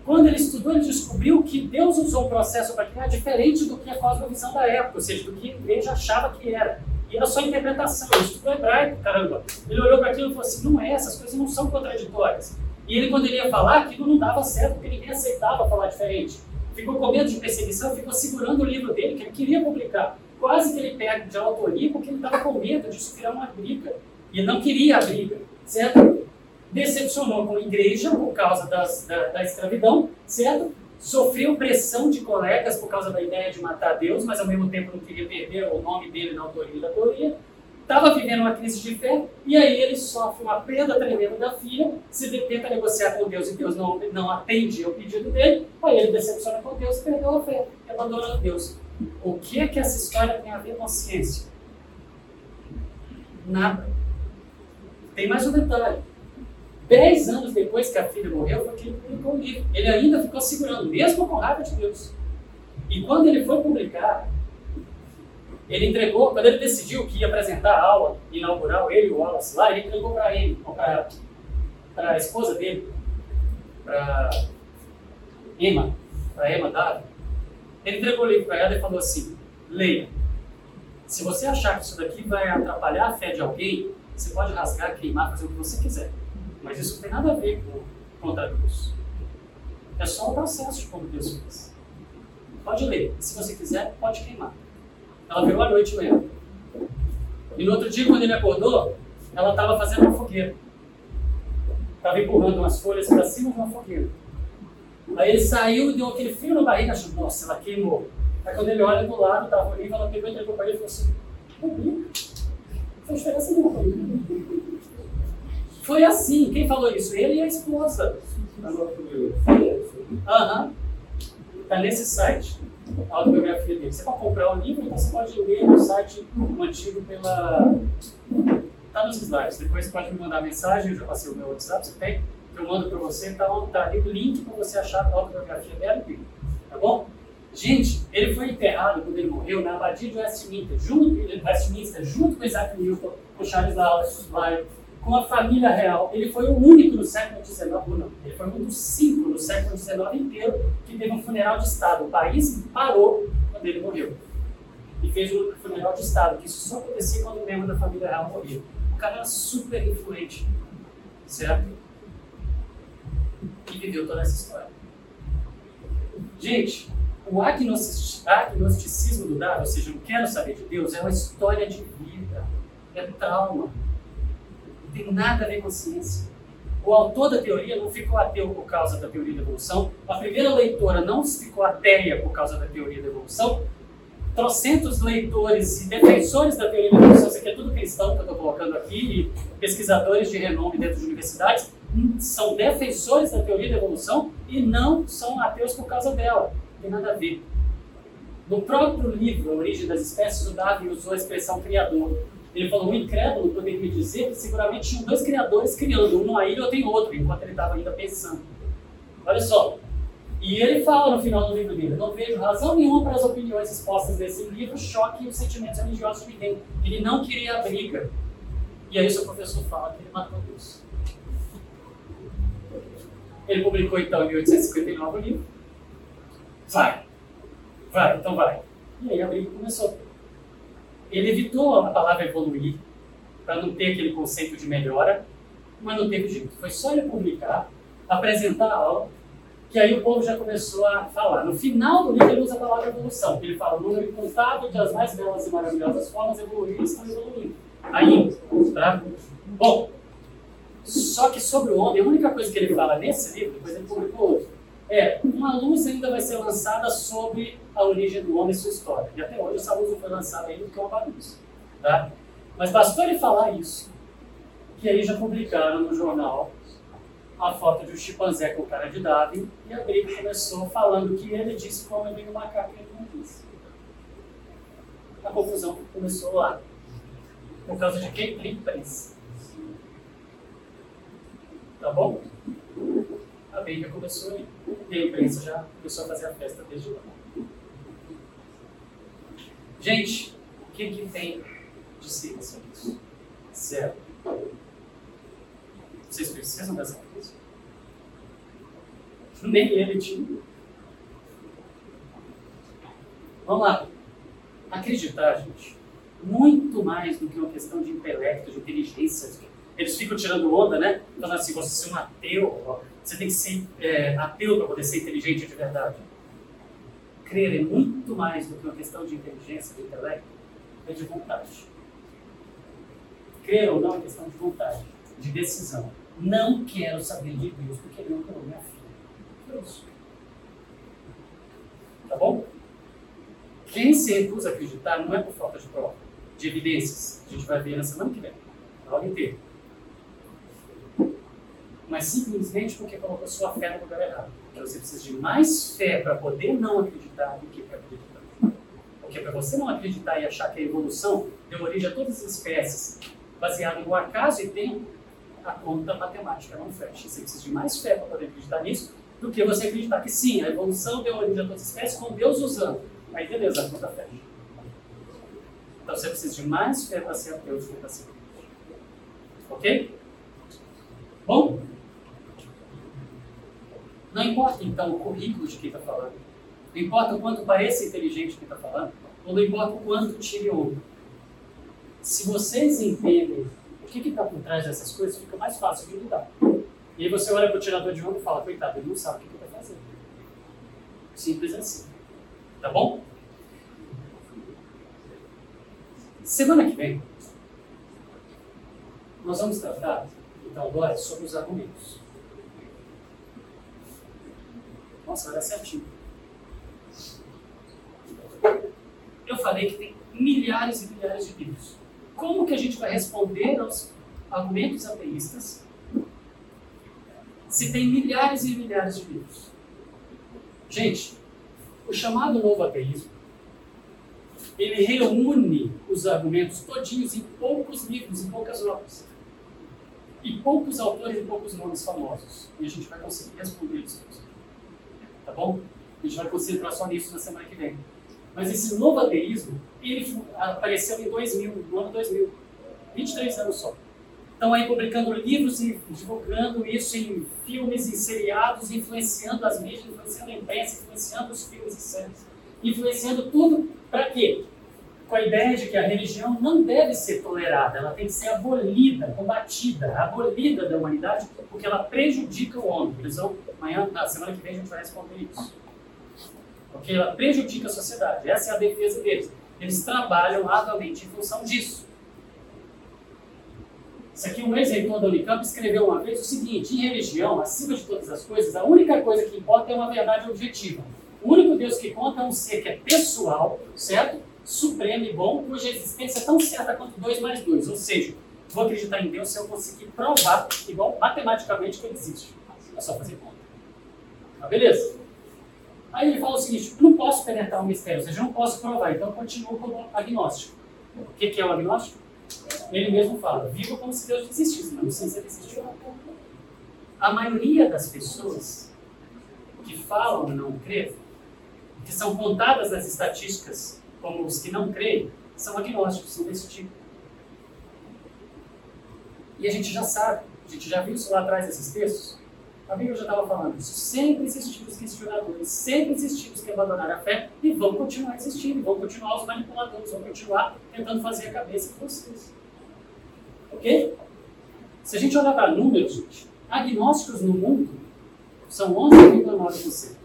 Quando ele estudou, ele descobriu que Deus usou um processo para criar diferente do que a cosmovisão da época, ou seja, do que a igreja achava que era. E era só interpretação. Ele estudou hebraico, caramba. Ele olhou para aquilo e falou assim, não é, essas coisas não são contraditórias. E ele, quando ele ia falar, aquilo não dava certo, porque ninguém aceitava falar diferente. Ficou com medo de perseguição, ficou segurando o livro dele, que ele queria publicar. Quase que ele pega de autoria, porque ele estava com medo de isso virar uma briga. E não queria a briga, certo? Decepcionou com a igreja por causa da escravidão, certo? Sofreu pressão de colegas por causa da ideia de matar Deus, mas ao mesmo tempo não queria perder o nome dele na autoria da teoria. Estava vivendo uma crise de fé, e aí ele sofre uma perda tremenda da filha, se tenta negociar com Deus e Deus não atende ao pedido dele, aí ele decepciona com Deus, perdeu a fé, abandona Deus. O que é que essa história tem a ver com a ciência? Nada. Tem mais um detalhe. 10 anos depois que a filha morreu, foi que ele publicou o livro. Ele ainda ficou segurando, mesmo com raiva de Deus. E quando ele foi publicar, ele entregou, quando ele decidiu que ia apresentar a aula inaugural, ele e o Wallace lá, ele entregou para ele, para a esposa dele, para Emma Darwin. Ele entregou o livro para ela e falou assim: leia, se você achar que isso daqui vai atrapalhar a fé de alguém, você pode rasgar, queimar, fazer o que você quiser. Mas isso não tem nada a ver com Deus. É só um processo de como Deus fez. Pode ler, se você quiser, pode queimar. Ela virou a noite mesmo. E no outro dia, quando ele acordou, ela estava fazendo uma fogueira. Estava empurrando umas folhas para cima de uma fogueira. Aí ele saiu e deu aquele frio na barriga, achando, nossa, ela queimou. Aí quando ele olha do lado, estava olhando, ela pegou e entregou para ele e falou assim: não foi diferença nenhuma. Foi assim, quem falou isso? Ele e a esposa. Aham. Está nesse site. A autobiografia dele. Você pode comprar um livro, então você pode ler no site mantido pela... Está nos slides. Depois você pode me mandar mensagem, eu já passei o meu WhatsApp, você tem, eu mando para você, tá ali o link para você achar a autobiografia dela, tá bom? Gente, ele foi enterrado quando ele morreu na abadia de Westminster, junto com Isaac Newton, com Charles Lyell, com a família real. Ele foi o único no século XIX, ele foi um dos 5 no século XIX inteiro que teve um funeral de Estado. O país parou quando ele morreu. E fez um funeral de Estado, que isso só acontecia quando o membro da família real morria. O cara era super influente, certo? E viveu toda essa história. Gente, o agnosticismo do Darwin, ou seja, não quero saber de Deus, é uma história de vida, é trauma. Não tem nada a ver com ciência. O autor da teoria não ficou ateu por causa da teoria da evolução. A primeira leitora não ficou ateia por causa da teoria da evolução. Trocentos leitores e defensores da teoria da evolução, isso aqui é tudo cristão que eu estou colocando aqui, e pesquisadores de renome dentro de universidades, são defensores da teoria da evolução e não são ateus por causa dela. Não tem nada a ver. No próprio livro, A Origem das Espécies, o Darwin usou a expressão criador. Ele falou, o incrédulo poderia dizer que seguramente tinham 2 criadores criando, um numa ilha e outro em outro, enquanto ele estava ainda pensando. Olha só. E ele fala no final do livro dele, não vejo razão nenhuma para as opiniões expostas nesse livro choquem os sentimentos religiosos de ninguém. Ele não queria a briga. E aí seu professor fala que ele matou Deus. Ele publicou então em 1859 o livro. Vai. E aí a briga começou. Ele evitou a palavra evoluir, para não ter aquele conceito de melhora, mas não teve jeito. Foi só ele publicar, apresentar a aula, que aí o povo já começou a falar. No final do livro ele usa a palavra evolução, ele fala, o número incontável das mais belas e maravilhosas formas evoluir estão evoluindo. Ainda, tá? Bom, só que sobre o homem, a única coisa que ele fala nesse livro, depois ele publicou outro, é, uma luz ainda vai ser lançada sobre a origem do homem e sua história. E até hoje essa luz não foi lançada ainda, porque é uma bagunça. Tá? Mas bastou ele falar isso, que aí já publicaram no jornal a foto de um chimpanzé com cara de Darwin, e a briga começou falando que ele disse que o homem veio do macaco e ele não disse. A confusão começou lá, por causa de quem tem imprensa. Tá bom? A briga começou aí. E a imprensa já começou a fazer a festa desde lá. Gente, o que, que tem de ciência nisso? Zero. Vocês precisam dessa coisa? Nem ele tinha. Vamos lá. Acreditar, gente, muito mais do que uma questão de intelecto, de inteligência. Eles ficam tirando onda, né? Então, assim, você ser um ateu, você tem que ser ateu para poder ser inteligente de verdade. Crer é muito mais do que uma questão de inteligência, de intelecto, é de vontade. Crer ou não é questão de vontade, de decisão. Não quero saber de Deus porque não quero minha filha. Deus. Tá bom? Quem se recusa a acreditar não é por falta de prova, de evidências. A gente vai ver na semana que vem, na hora inteira. Mas simplesmente porque colocou sua fé no lugar errado. Então você precisa de mais fé para poder não acreditar do que para acreditar. Porque para você não acreditar e achar que a evolução deu origem a todas as espécies baseado no acaso e tempo, a conta matemática não fecha. Você precisa de mais fé para poder acreditar nisso do que você acreditar que sim, a evolução deu origem a todas as espécies com Deus usando. Aí beleza, a conta fecha. Então você precisa de mais fé para ser ateu do que para ser crente. Ok? Bom? Não importa, então, o currículo de quem está falando. Não importa o quanto pareça inteligente quem está falando, ou não importa o quanto tire outro. Se vocês entendem o que está por trás dessas coisas, fica mais fácil de mudar. E aí você olha para o tirador de onda e fala, coitado, ele não sabe o que vai fazer. Simples assim. Tá bom? Semana que vem, nós vamos tratar, então, agora sobre os argumentos. Nossa, vai dar certinho. Eu falei que tem milhares e milhares de livros. Como que a gente vai responder aos argumentos ateístas se tem milhares e milhares de livros? Gente, o chamado novo ateísmo, ele reúne os argumentos todinhos em poucos livros, em poucas obras. E poucos autores e poucos nomes famosos. E a gente vai conseguir responder isso. Tá bom? A gente vai concentrar só nisso na semana que vem. Mas esse novo ateísmo, ele apareceu em 2000, no ano 2000. 23 anos só. Estão aí publicando livros e divulgando isso em filmes, em seriados, influenciando as mídias, influenciando a imprensa, influenciando os filmes e séries. Influenciando tudo. Para quê? Com a ideia de que a religião não deve ser tolerada, ela tem que ser abolida, combatida, abolida da humanidade, porque ela prejudica o homem. Eles vão, amanhã, na semana que vem, a gente vai responder isso. Porque ela prejudica a sociedade, essa é a defesa deles. Eles trabalham arduamente em função disso. Isso aqui, um ex-reitor da Unicamp escreveu uma vez o seguinte: em religião, acima de todas as coisas, a única coisa que importa é uma verdade objetiva. O único Deus que conta é um ser que é pessoal, certo? Supremo e bom, cuja existência é tão certa quanto 2 mais 2. Ou seja, vou acreditar em Deus se eu conseguir provar, igual matematicamente, que ele existe. É só fazer conta. Tá, beleza? Aí ele fala o seguinte: não posso penetrar o mistério, ou seja, não posso provar, então eu continuo como agnóstico. O que é o agnóstico? Ele mesmo fala: vivo como se Deus existisse, mas não sei se ele existiu. A maioria das pessoas que falam não crer, que são contadas nas estatísticas como os que não creem, são agnósticos, são desse tipo. E a gente já sabe, a gente já viu isso lá atrás desses textos, a Bíblia já estava falando isso, sempre existiram os questionadores, sempre existiram os que abandonaram a fé e vão continuar existindo, vão continuar os manipuladores, vão continuar tentando fazer a cabeça de vocês. Ok? Se a gente olhar para números, gente, agnósticos no mundo são 11,9%.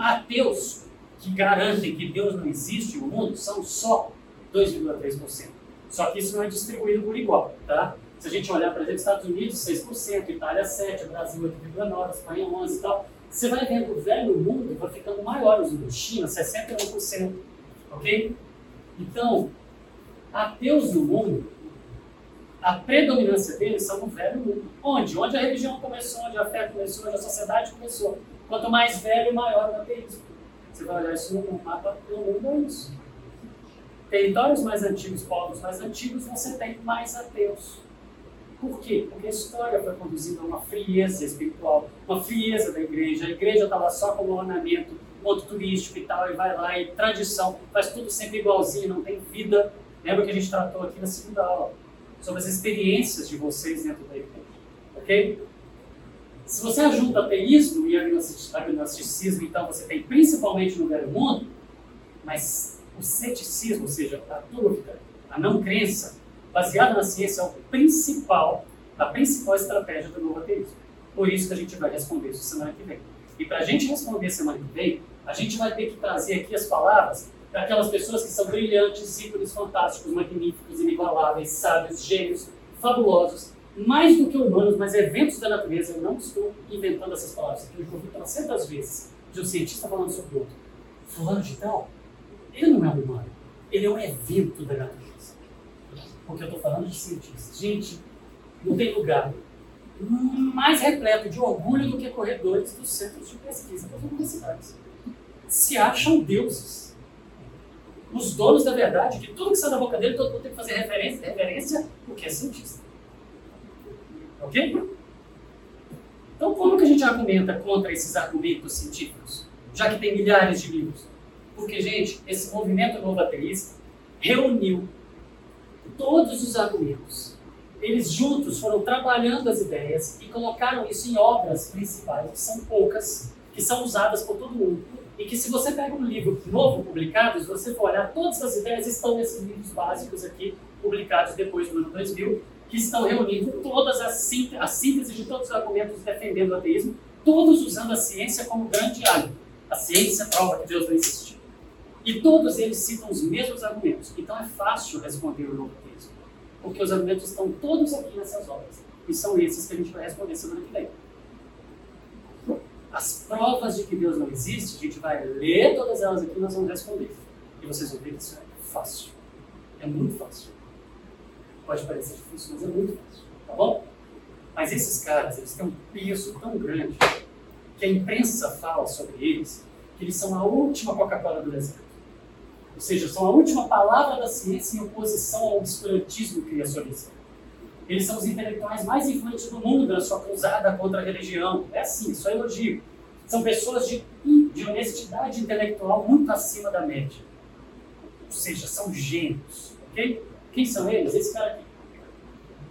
Ateus, que garantem que Deus não existe no mundo, são só 2,3%. Só que isso não é distribuído por igual, tá? Se a gente olhar, por exemplo, Estados Unidos, 6%, Itália, 7%, Brasil, 8,9%, Espanha, 11% e tal, você vai vendo o velho mundo, vai ficando maior os números. China, 61%, ok? Então, ateus no mundo, a predominância deles são no velho mundo. Onde? Onde a religião começou, onde a fé começou, onde a sociedade começou. Quanto mais velho, maior o ateísmo. Você vai olhar isso no mapa, no mundo é isso. Territórios mais antigos, povos mais antigos, você tem mais ateus. Por quê? Porque a história foi conduzida a uma frieza espiritual, uma frieza da igreja. A igreja estava só como ornamento, ponto turístico e tal, e vai lá, e tradição, faz tudo sempre igualzinho, não tem vida. Lembra que a gente tratou aqui na segunda aula, sobre as experiências de vocês dentro da igreja, ok? Se você junta ateísmo e agnosticismo, então você tem principalmente no velho mundo, mas o ceticismo, ou seja, a dúvida, a não crença, baseada na ciência, é o principal da principal estratégia do novo ateísmo. Por isso que a gente vai responder isso semana que vem. E para a gente responder semana que vem, a gente vai ter que trazer aqui as palavras daquelas pessoas que são brilhantes, ícones fantásticos, magníficos, inigualáveis, sábios, gênios, fabulosos, mais do que humanos, mas eventos da natureza. Eu não estou inventando essas palavras. Eu já ouvi tantas vezes de um cientista falando sobre outro. Fulano de tal, ele não é um humano. Ele é um evento da natureza. Porque eu estou falando de cientistas. Gente, não tem lugar mais repleto de orgulho do que corredores dos centros de pesquisa das universidades. Se acham deuses. Os donos da verdade, de tudo que sai da boca dele, todo mundo tem que fazer referência porque é cientista. Ok? Então, como que a gente argumenta contra esses argumentos científicos, já que tem milhares de livros? Porque, gente, esse movimento novo ateísta reuniu todos os argumentos. Eles juntos foram trabalhando as ideias e colocaram isso em obras principais, que são poucas, que são usadas por todo mundo. E que se você pega um livro novo publicado, se você for olhar, todas as ideias estão nesses livros básicos aqui, publicados depois do ano 2000, que estão reunindo todas as síntese de todos os argumentos defendendo o ateísmo, todos usando a ciência como grande alvo. A ciência prova que Deus não existe. E todos eles citam os mesmos argumentos. Então é fácil responder o novo ateísmo, porque os argumentos estão todos aqui nessas obras. E são esses que a gente vai responder semana que vem. As provas de que Deus não existe, a gente vai ler todas elas aqui e nós vamos responder. E vocês vão ver que isso é fácil. É muito fácil. Pode parecer difícil, mas é muito fácil, tá bom? Mas esses caras, eles têm um peso tão grande que a imprensa fala sobre eles que eles são a última Coca-Cola do deserto. Ou seja, são a última palavra da ciência em oposição ao obscurantismo criacionista. Eles são os intelectuais mais influentes do mundo na sua cruzada contra a religião. É assim, só elogio. São pessoas de honestidade intelectual muito acima da média. Ou seja, são gênios, ok? Quem são eles? Esse cara aqui.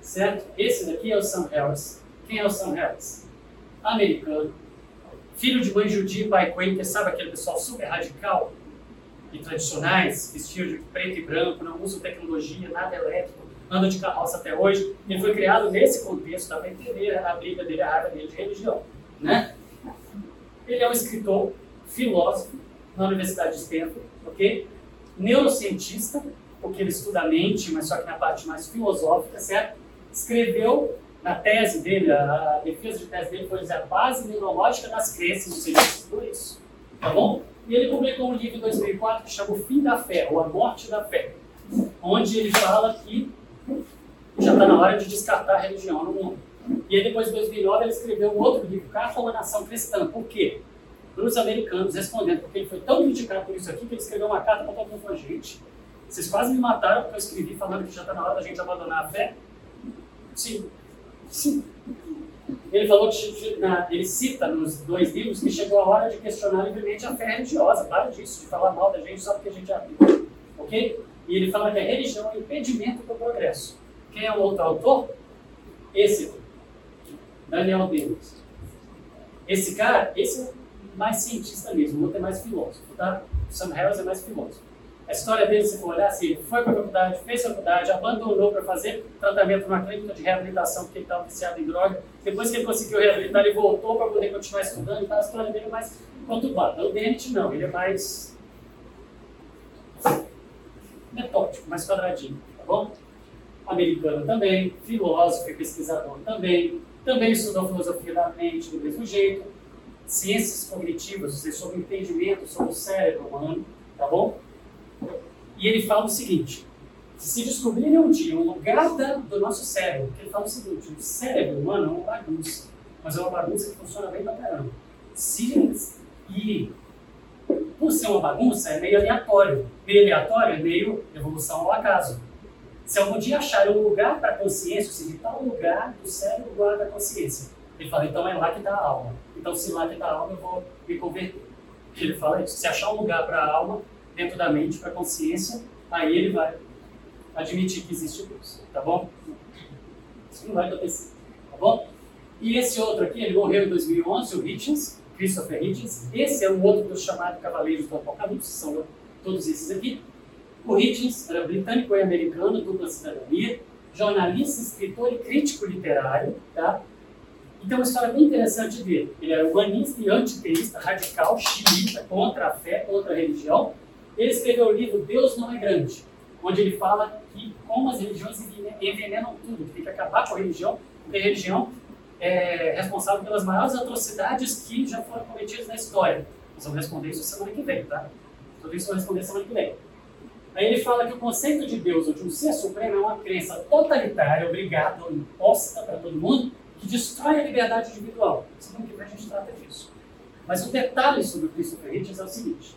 Certo? Esse daqui é o Sam Harris. Quem é o Sam Harris? Americano. Filho de mãe judia e pai quaker. Sabe aquele pessoal super radical e tradicionais? Vestido de preto e branco, não usam tecnologia, nada elétrico. Anda de carroça até hoje. Ele foi criado nesse contexto, dá para entender a briga dele, a área dele de religião. Né? Ele é um escritor, filósofo, na Universidade de Stanford. Ok? Neurocientista. Porque ele estuda a mente, mas só que na parte mais filosófica, certo? Escreveu na tese dele, a defesa de tese dele foi a base neurológica das crenças, ou seja, ele estudou isso, tá bom? E ele publicou um livro em 2004 que chama O Fim da Fé, ou A Morte da Fé, onde ele fala que já está na hora de descartar a religião no mundo. E aí depois, em 2009, ele escreveu um outro livro, Carta a uma Nação Cristã. Por quê? Para os americanos respondendo, porque ele foi tão criticado por isso aqui que ele escreveu uma carta para todo mundo com a gente. Vocês quase me mataram porque eu escrevi falando que já está na hora da gente abandonar a fé? Sim. Ele falou que ele cita nos dois livros que chegou a hora de questionar livremente a fé religiosa. Para disso, de falar mal da gente só porque a gente é ateu. Ok? E ele fala que a religião é um impedimento para o progresso. Quem é o outro autor? Esse. Daniel Dennett. Esse cara, esse é mais cientista mesmo. O outro é mais filósofo, tá? O Sam Harris é mais filósofo. A história dele, se for olhar, assim, ele foi para a faculdade, fez faculdade, abandonou para fazer tratamento numa clínica de reabilitação porque ele estava viciado em droga. Depois que ele conseguiu reabilitar, ele voltou para poder continuar estudando. Então a história dele é mais conturbada. O Dennett não, ele é mais metódico, mais quadradinho, tá bom? Americano também, filósofo e pesquisador também. Também estudou filosofia da mente do mesmo jeito. Ciências cognitivas, ou seja, sobre o entendimento, sobre o cérebro humano, tá bom? E ele fala o seguinte, se descobrirem um dia um lugar do nosso cérebro, porque ele fala o seguinte, o cérebro humano é uma bagunça, mas é uma bagunça que funciona bem pra caramba. E por ser uma bagunça, é meio aleatório. Meio aleatório é meio evolução ao acaso. Se algum dia acharem um lugar para consciência, ou seja, tal lugar do cérebro guarda a consciência. Ele fala, então é lá que dá a alma. Então se lá que dá a alma, eu vou me converter. Ele fala isso, se achar um lugar para a alma, dentro da mente, para a consciência, aí ele vai admitir que existe Deus, tá bom? Isso não vai acontecer, tá bom? E esse outro aqui, ele morreu em 2011, o Hitchens, Christopher Hitchens. Esse é um outro dos chamados Cavaleiros do Apocalipse, são todos esses aqui. O Hitchens era britânico e americano, dupla cidadania. jornalista, escritor e crítico literário, tá? E tem uma história bem interessante dele. Ele era humanista e antiteísta, radical, xiita, contra a fé, contra a religião. Ele escreveu o livro Deus Não é Grande, onde ele fala que como as religiões envenenam tudo, que tem que acabar com a religião, porque a religião é responsável pelas maiores atrocidades que já foram cometidas na história. Nós vamos responder isso semana que vem, tá? Tudo isso eu vou responder semana que vem. Aí ele fala que o conceito de Deus ou de um ser supremo é uma crença totalitária, obrigada ou imposta para todo mundo, que destrói a liberdade individual. Semana que vem a gente trata disso. Mas o detalhe sobre o Christopher Hitchens é o seguinte.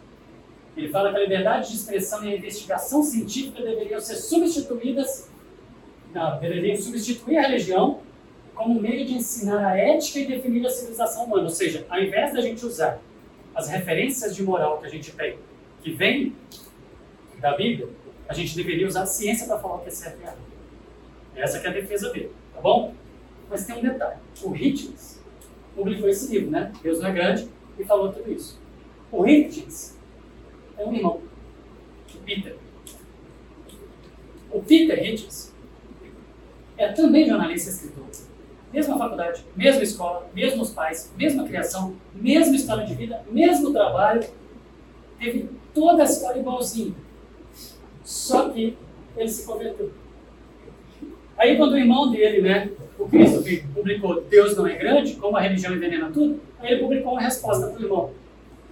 Ele fala que a liberdade de expressão e a investigação científica deveriam ser substituídas, deveriam substituir a religião como um meio de ensinar a ética e definir a civilização humana. Ou seja, ao invés da gente usar as referências de moral que a gente tem, que vem da Bíblia, a gente deveria usar a ciência para falar o que é certo e errado. Essa que é a defesa dele, tá bom? Mas tem um detalhe. O Hitchens publicou esse livro, né? Deus Não é Grande, e falou tudo isso. O Hitchens é um irmão, o Peter. O Peter Hitchens é também jornalista e escritor. Mesma faculdade, mesma escola, mesmos pais, mesma criação, mesma história de vida, mesmo trabalho. Teve toda a história igualzinha. Só que ele se converteu. Aí quando o irmão dele, né, o Christopher, publicou Deus Não é Grande, como a religião envenena tudo, aí ele publicou uma resposta para o irmão.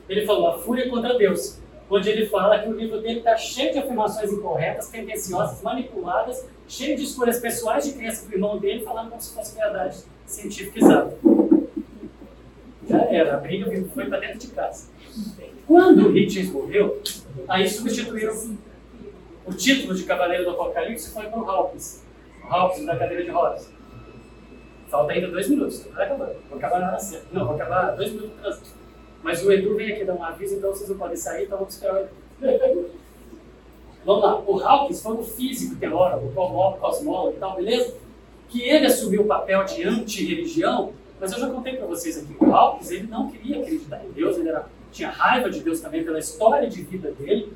Ele falou A Fúria contra Deus, onde ele fala que o livro dele está cheio de afirmações incorretas, tendenciosas, manipuladas, cheio de escolhas pessoais de crença do irmão dele, falando como se fosse verdade cientificizada. Já era, a briga foi para dentro de casa. Quando o Hitchens morreu, aí substituíram o título de Cavaleiro do Apocalipse foi para o Hawkins. O Hawkins da cadeira de rodas. Falta ainda 2 minutos, não vai acabar. Vou acabar na cena. Não, vou acabar 2 minutos no trânsito. Mas o Edu vem aqui dar um aviso, então vocês não podem sair, então vamos esperar o Edu. Vamos lá. O Hawkins foi um físico, teórico, cosmólogo e tal, beleza? Que ele assumiu o papel de anti-religião, mas eu já contei para vocês aqui. O Hawkins, ele não queria acreditar em Deus, ele tinha raiva de Deus também pela história de vida dele,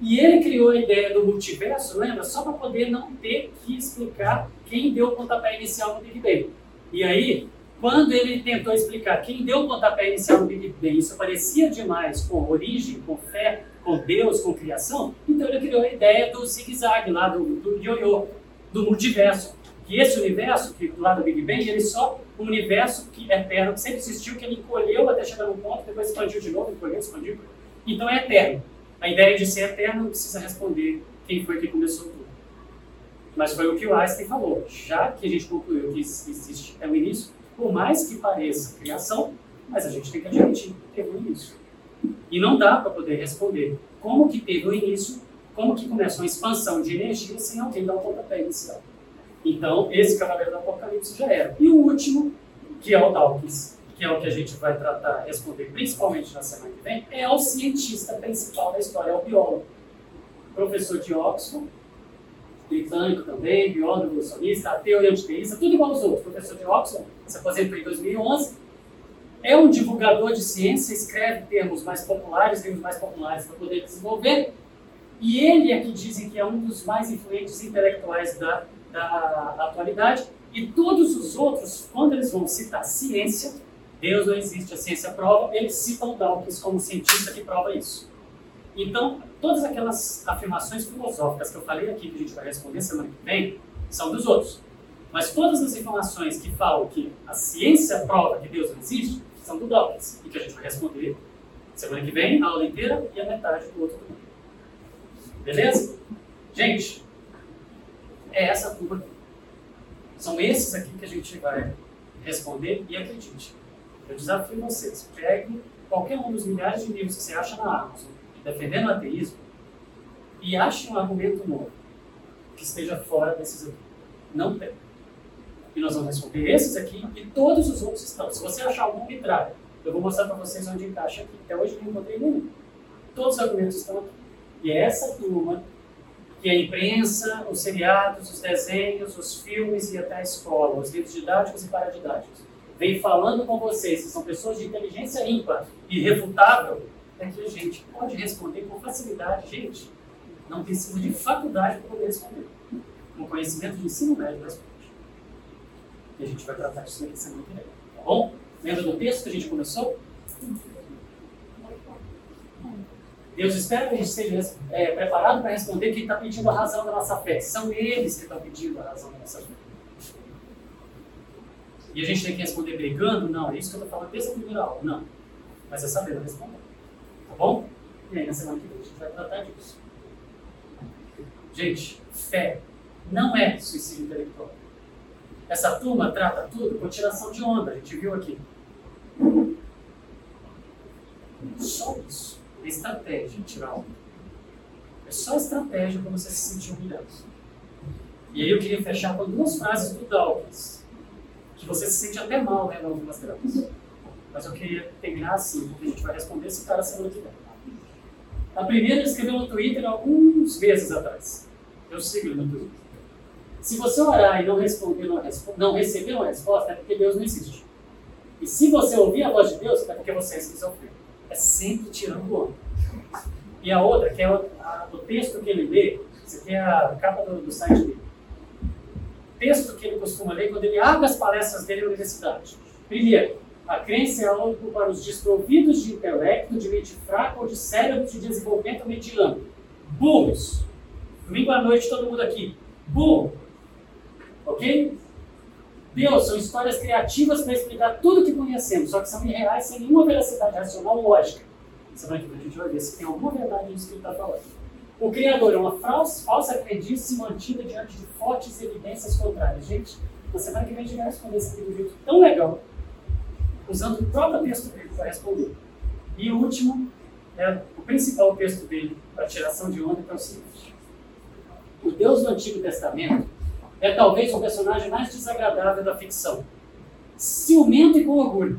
e ele criou a ideia do multiverso, lembra? Só para poder não ter que explicar quem deu o pontapé inicial no Big Bang. E aí, quando ele tentou explicar quem deu o pontapé inicial no Big Bang, isso parecia demais com origem, com fé, com Deus, com criação, então ele criou a ideia do zigue-zague lá, do yo-yo, do multiverso. Que esse universo, que lá do Big Bang, ele só um universo que é eterno, que sempre existiu, que ele encolheu até chegar num ponto, depois expandiu de novo, encolheu, expandiu. Então é eterno. A ideia de ser eterno não precisa responder quem foi que começou tudo. Mas foi o que o Einstein falou. Já que a gente concluiu que existe até o início, por mais que pareça criação, mas a gente tem que admitir que teve um início. E não dá para poder responder como que teve o início, como que começou a expansão de energia sem alguém dar um pontapé inicial. Então, esse Cavaleiro do Apocalipse já era. E o último, que é o Dawkins, que é o que a gente vai tratar, responder principalmente na semana que vem, é o cientista principal da história, é o biólogo. Professor de Oxford, britânico também, biólogo, evolucionista, ateu e antiteísta, tudo igual aos outros. Professor de Oxford, se aposentou em 2011, é um divulgador de ciência, escreve termos mais populares, livros mais populares para poder desenvolver, e ele é que dizem que é um dos mais influentes intelectuais da atualidade, e todos os outros, quando eles vão citar ciência, Deus não existe, a ciência prova, eles citam Dawkins como cientista que prova isso. Então, todas aquelas afirmações filosóficas que eu falei aqui, que a gente vai responder semana que vem, são dos outros. Mas todas as informações que falam que a ciência prova que Deus não existe, são do Dawkins, e que a gente vai responder semana que vem, a aula inteira e a metade do outro domingo. Beleza? Gente, é essa turma. São esses aqui que a gente vai responder e acredite. Eu desafio vocês, peguem qualquer um dos milhares de livros que você acha na Amazon, defendendo o ateísmo, e achem um argumento novo que esteja fora desses aqui. Não tem. E nós vamos responder esses aqui e todos os outros estão. Se você achar algum, me traga. Eu vou mostrar para vocês onde encaixa aqui. Até hoje não encontrei nenhum. Todos os argumentos estão aqui. E é essa turma que a imprensa, os seriados, os desenhos, os filmes e até a escola, os livros didáticos e paradidáticos, vem falando com vocês, que são pessoas de inteligência ímpar e refutável, é que a gente pode responder com facilidade. Gente, não precisa de faculdade para poder responder. um conhecimento de ensino médio das coisas. E a gente vai tratar disso aqui semana que vem, tá bom? Lembra do texto que a gente começou? Deus espera que a gente esteja preparado para responder quem está pedindo a razão da nossa fé. São eles que estão pedindo a razão da nossa fé. E a gente tem que responder brigando? Não, é isso que eu estou falando desde a primeira aula. Não. Mas é sabendo responder. Tá bom? E aí, na semana que vem, a gente vai tratar disso. Gente, fé não é suicídio intelectual. Essa turma trata tudo com tiração de onda, a gente viu aqui. Só isso. É estratégia de tirar onda. É só estratégia para você se sentir humilhado. E aí eu queria fechar com algumas frases do Dawkins, que você se sente até mal, né, algumas graças. Mas eu queria terminar assim, porque a gente vai responder esse cara semana que vem. A primeira ele escreveu no Twitter alguns meses atrás. Eu sigo ele no Twitter. Se você orar e não responder, não receber uma resposta, é porque Deus não existe. E se você ouvir a voz de Deus, é porque você é esquizofrênico. É sempre tirando o outro. E a outra, que é o texto que ele lê, você tem a capa do site dele. Texto que ele costuma ler quando ele abre as palestras dele na universidade. Primeiro, a crença é algo para os desprovidos de intelecto, de mente fraca ou de cérebro de desenvolvimento mediano. Burros. Domingo à noite, todo mundo aqui. Burro. Ok? Deus são histórias criativas para explicar tudo que conhecemos, só que são irreais sem nenhuma veracidade racional ou lógica. Semana que vem a gente vai ver se tem alguma verdade nisso que ele está falando. O Criador é uma falsa crendice mantida diante de fortes evidências contrárias. Gente, na semana que vem a gente vai responder esse livro de um jeito tão legal, usando o próprio texto dele para responder. E o último, o principal texto dele para tiração de onda, que é o seguinte. O Deus do Antigo Testamento é talvez o personagem mais desagradável da ficção. Ciumento e com orgulho.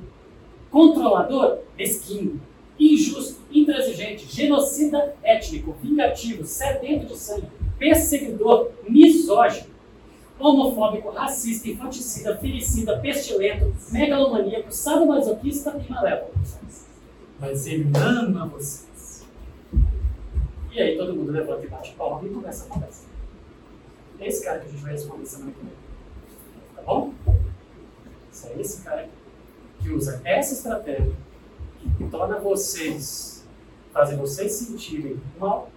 Controlador, mesquinho. Injusto, intransigente, genocida étnico, vingativo, sedento de sangue, perseguidor, misógino. Homofóbico, racista, infanticida, felicida, pestilento, megalomaníaco, sadomasoquista e malévolo. Mas ele ama vocês. E aí todo mundo levanta e bate palma e começa a conversa. É esse cara que a gente vai responder semana que vem. Tá bom? Isso é esse cara que usa essa estratégia que torna vocês, fazem vocês sentirem mal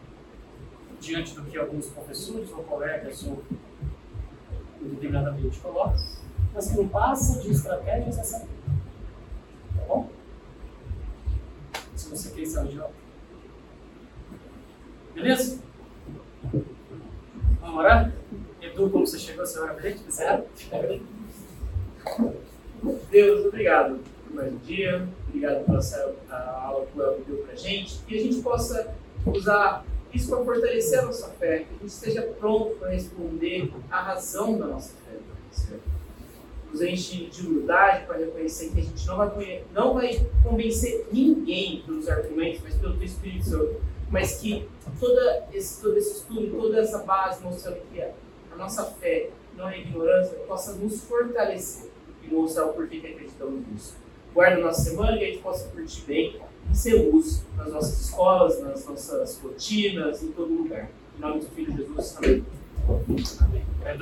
diante do que alguns professores ou colegas ou em determinado ambiente coloca, mas que não passa de estratégias essa vida. Tá bom? Se você quer sair de aula. Beleza? Vamos orar? Edu, como você chegou, você ora pra gente? Fizeram? Deus, obrigado por mais um dia, obrigado por essa aula que o Elvio deu pra gente, que a gente possa usar isso para fortalecer a nossa fé, que a gente esteja pronto para responder a razão da nossa fé. Nos enche de humildade para reconhecer que a gente não vai convencer ninguém pelos argumentos, mas pelo teu Espírito Santo. Mas que todo esse estudo, toda essa base mostrando que a nossa fé não é ignorância, possa nos fortalecer e mostrar o porquê que acreditamos nisso. Guarda a nossa semana e a gente possa curtir bem e ser luz nas nossas escolas, nas nossas rotinas, em todo lugar. Em nome do Filho de Jesus, amém. Amém.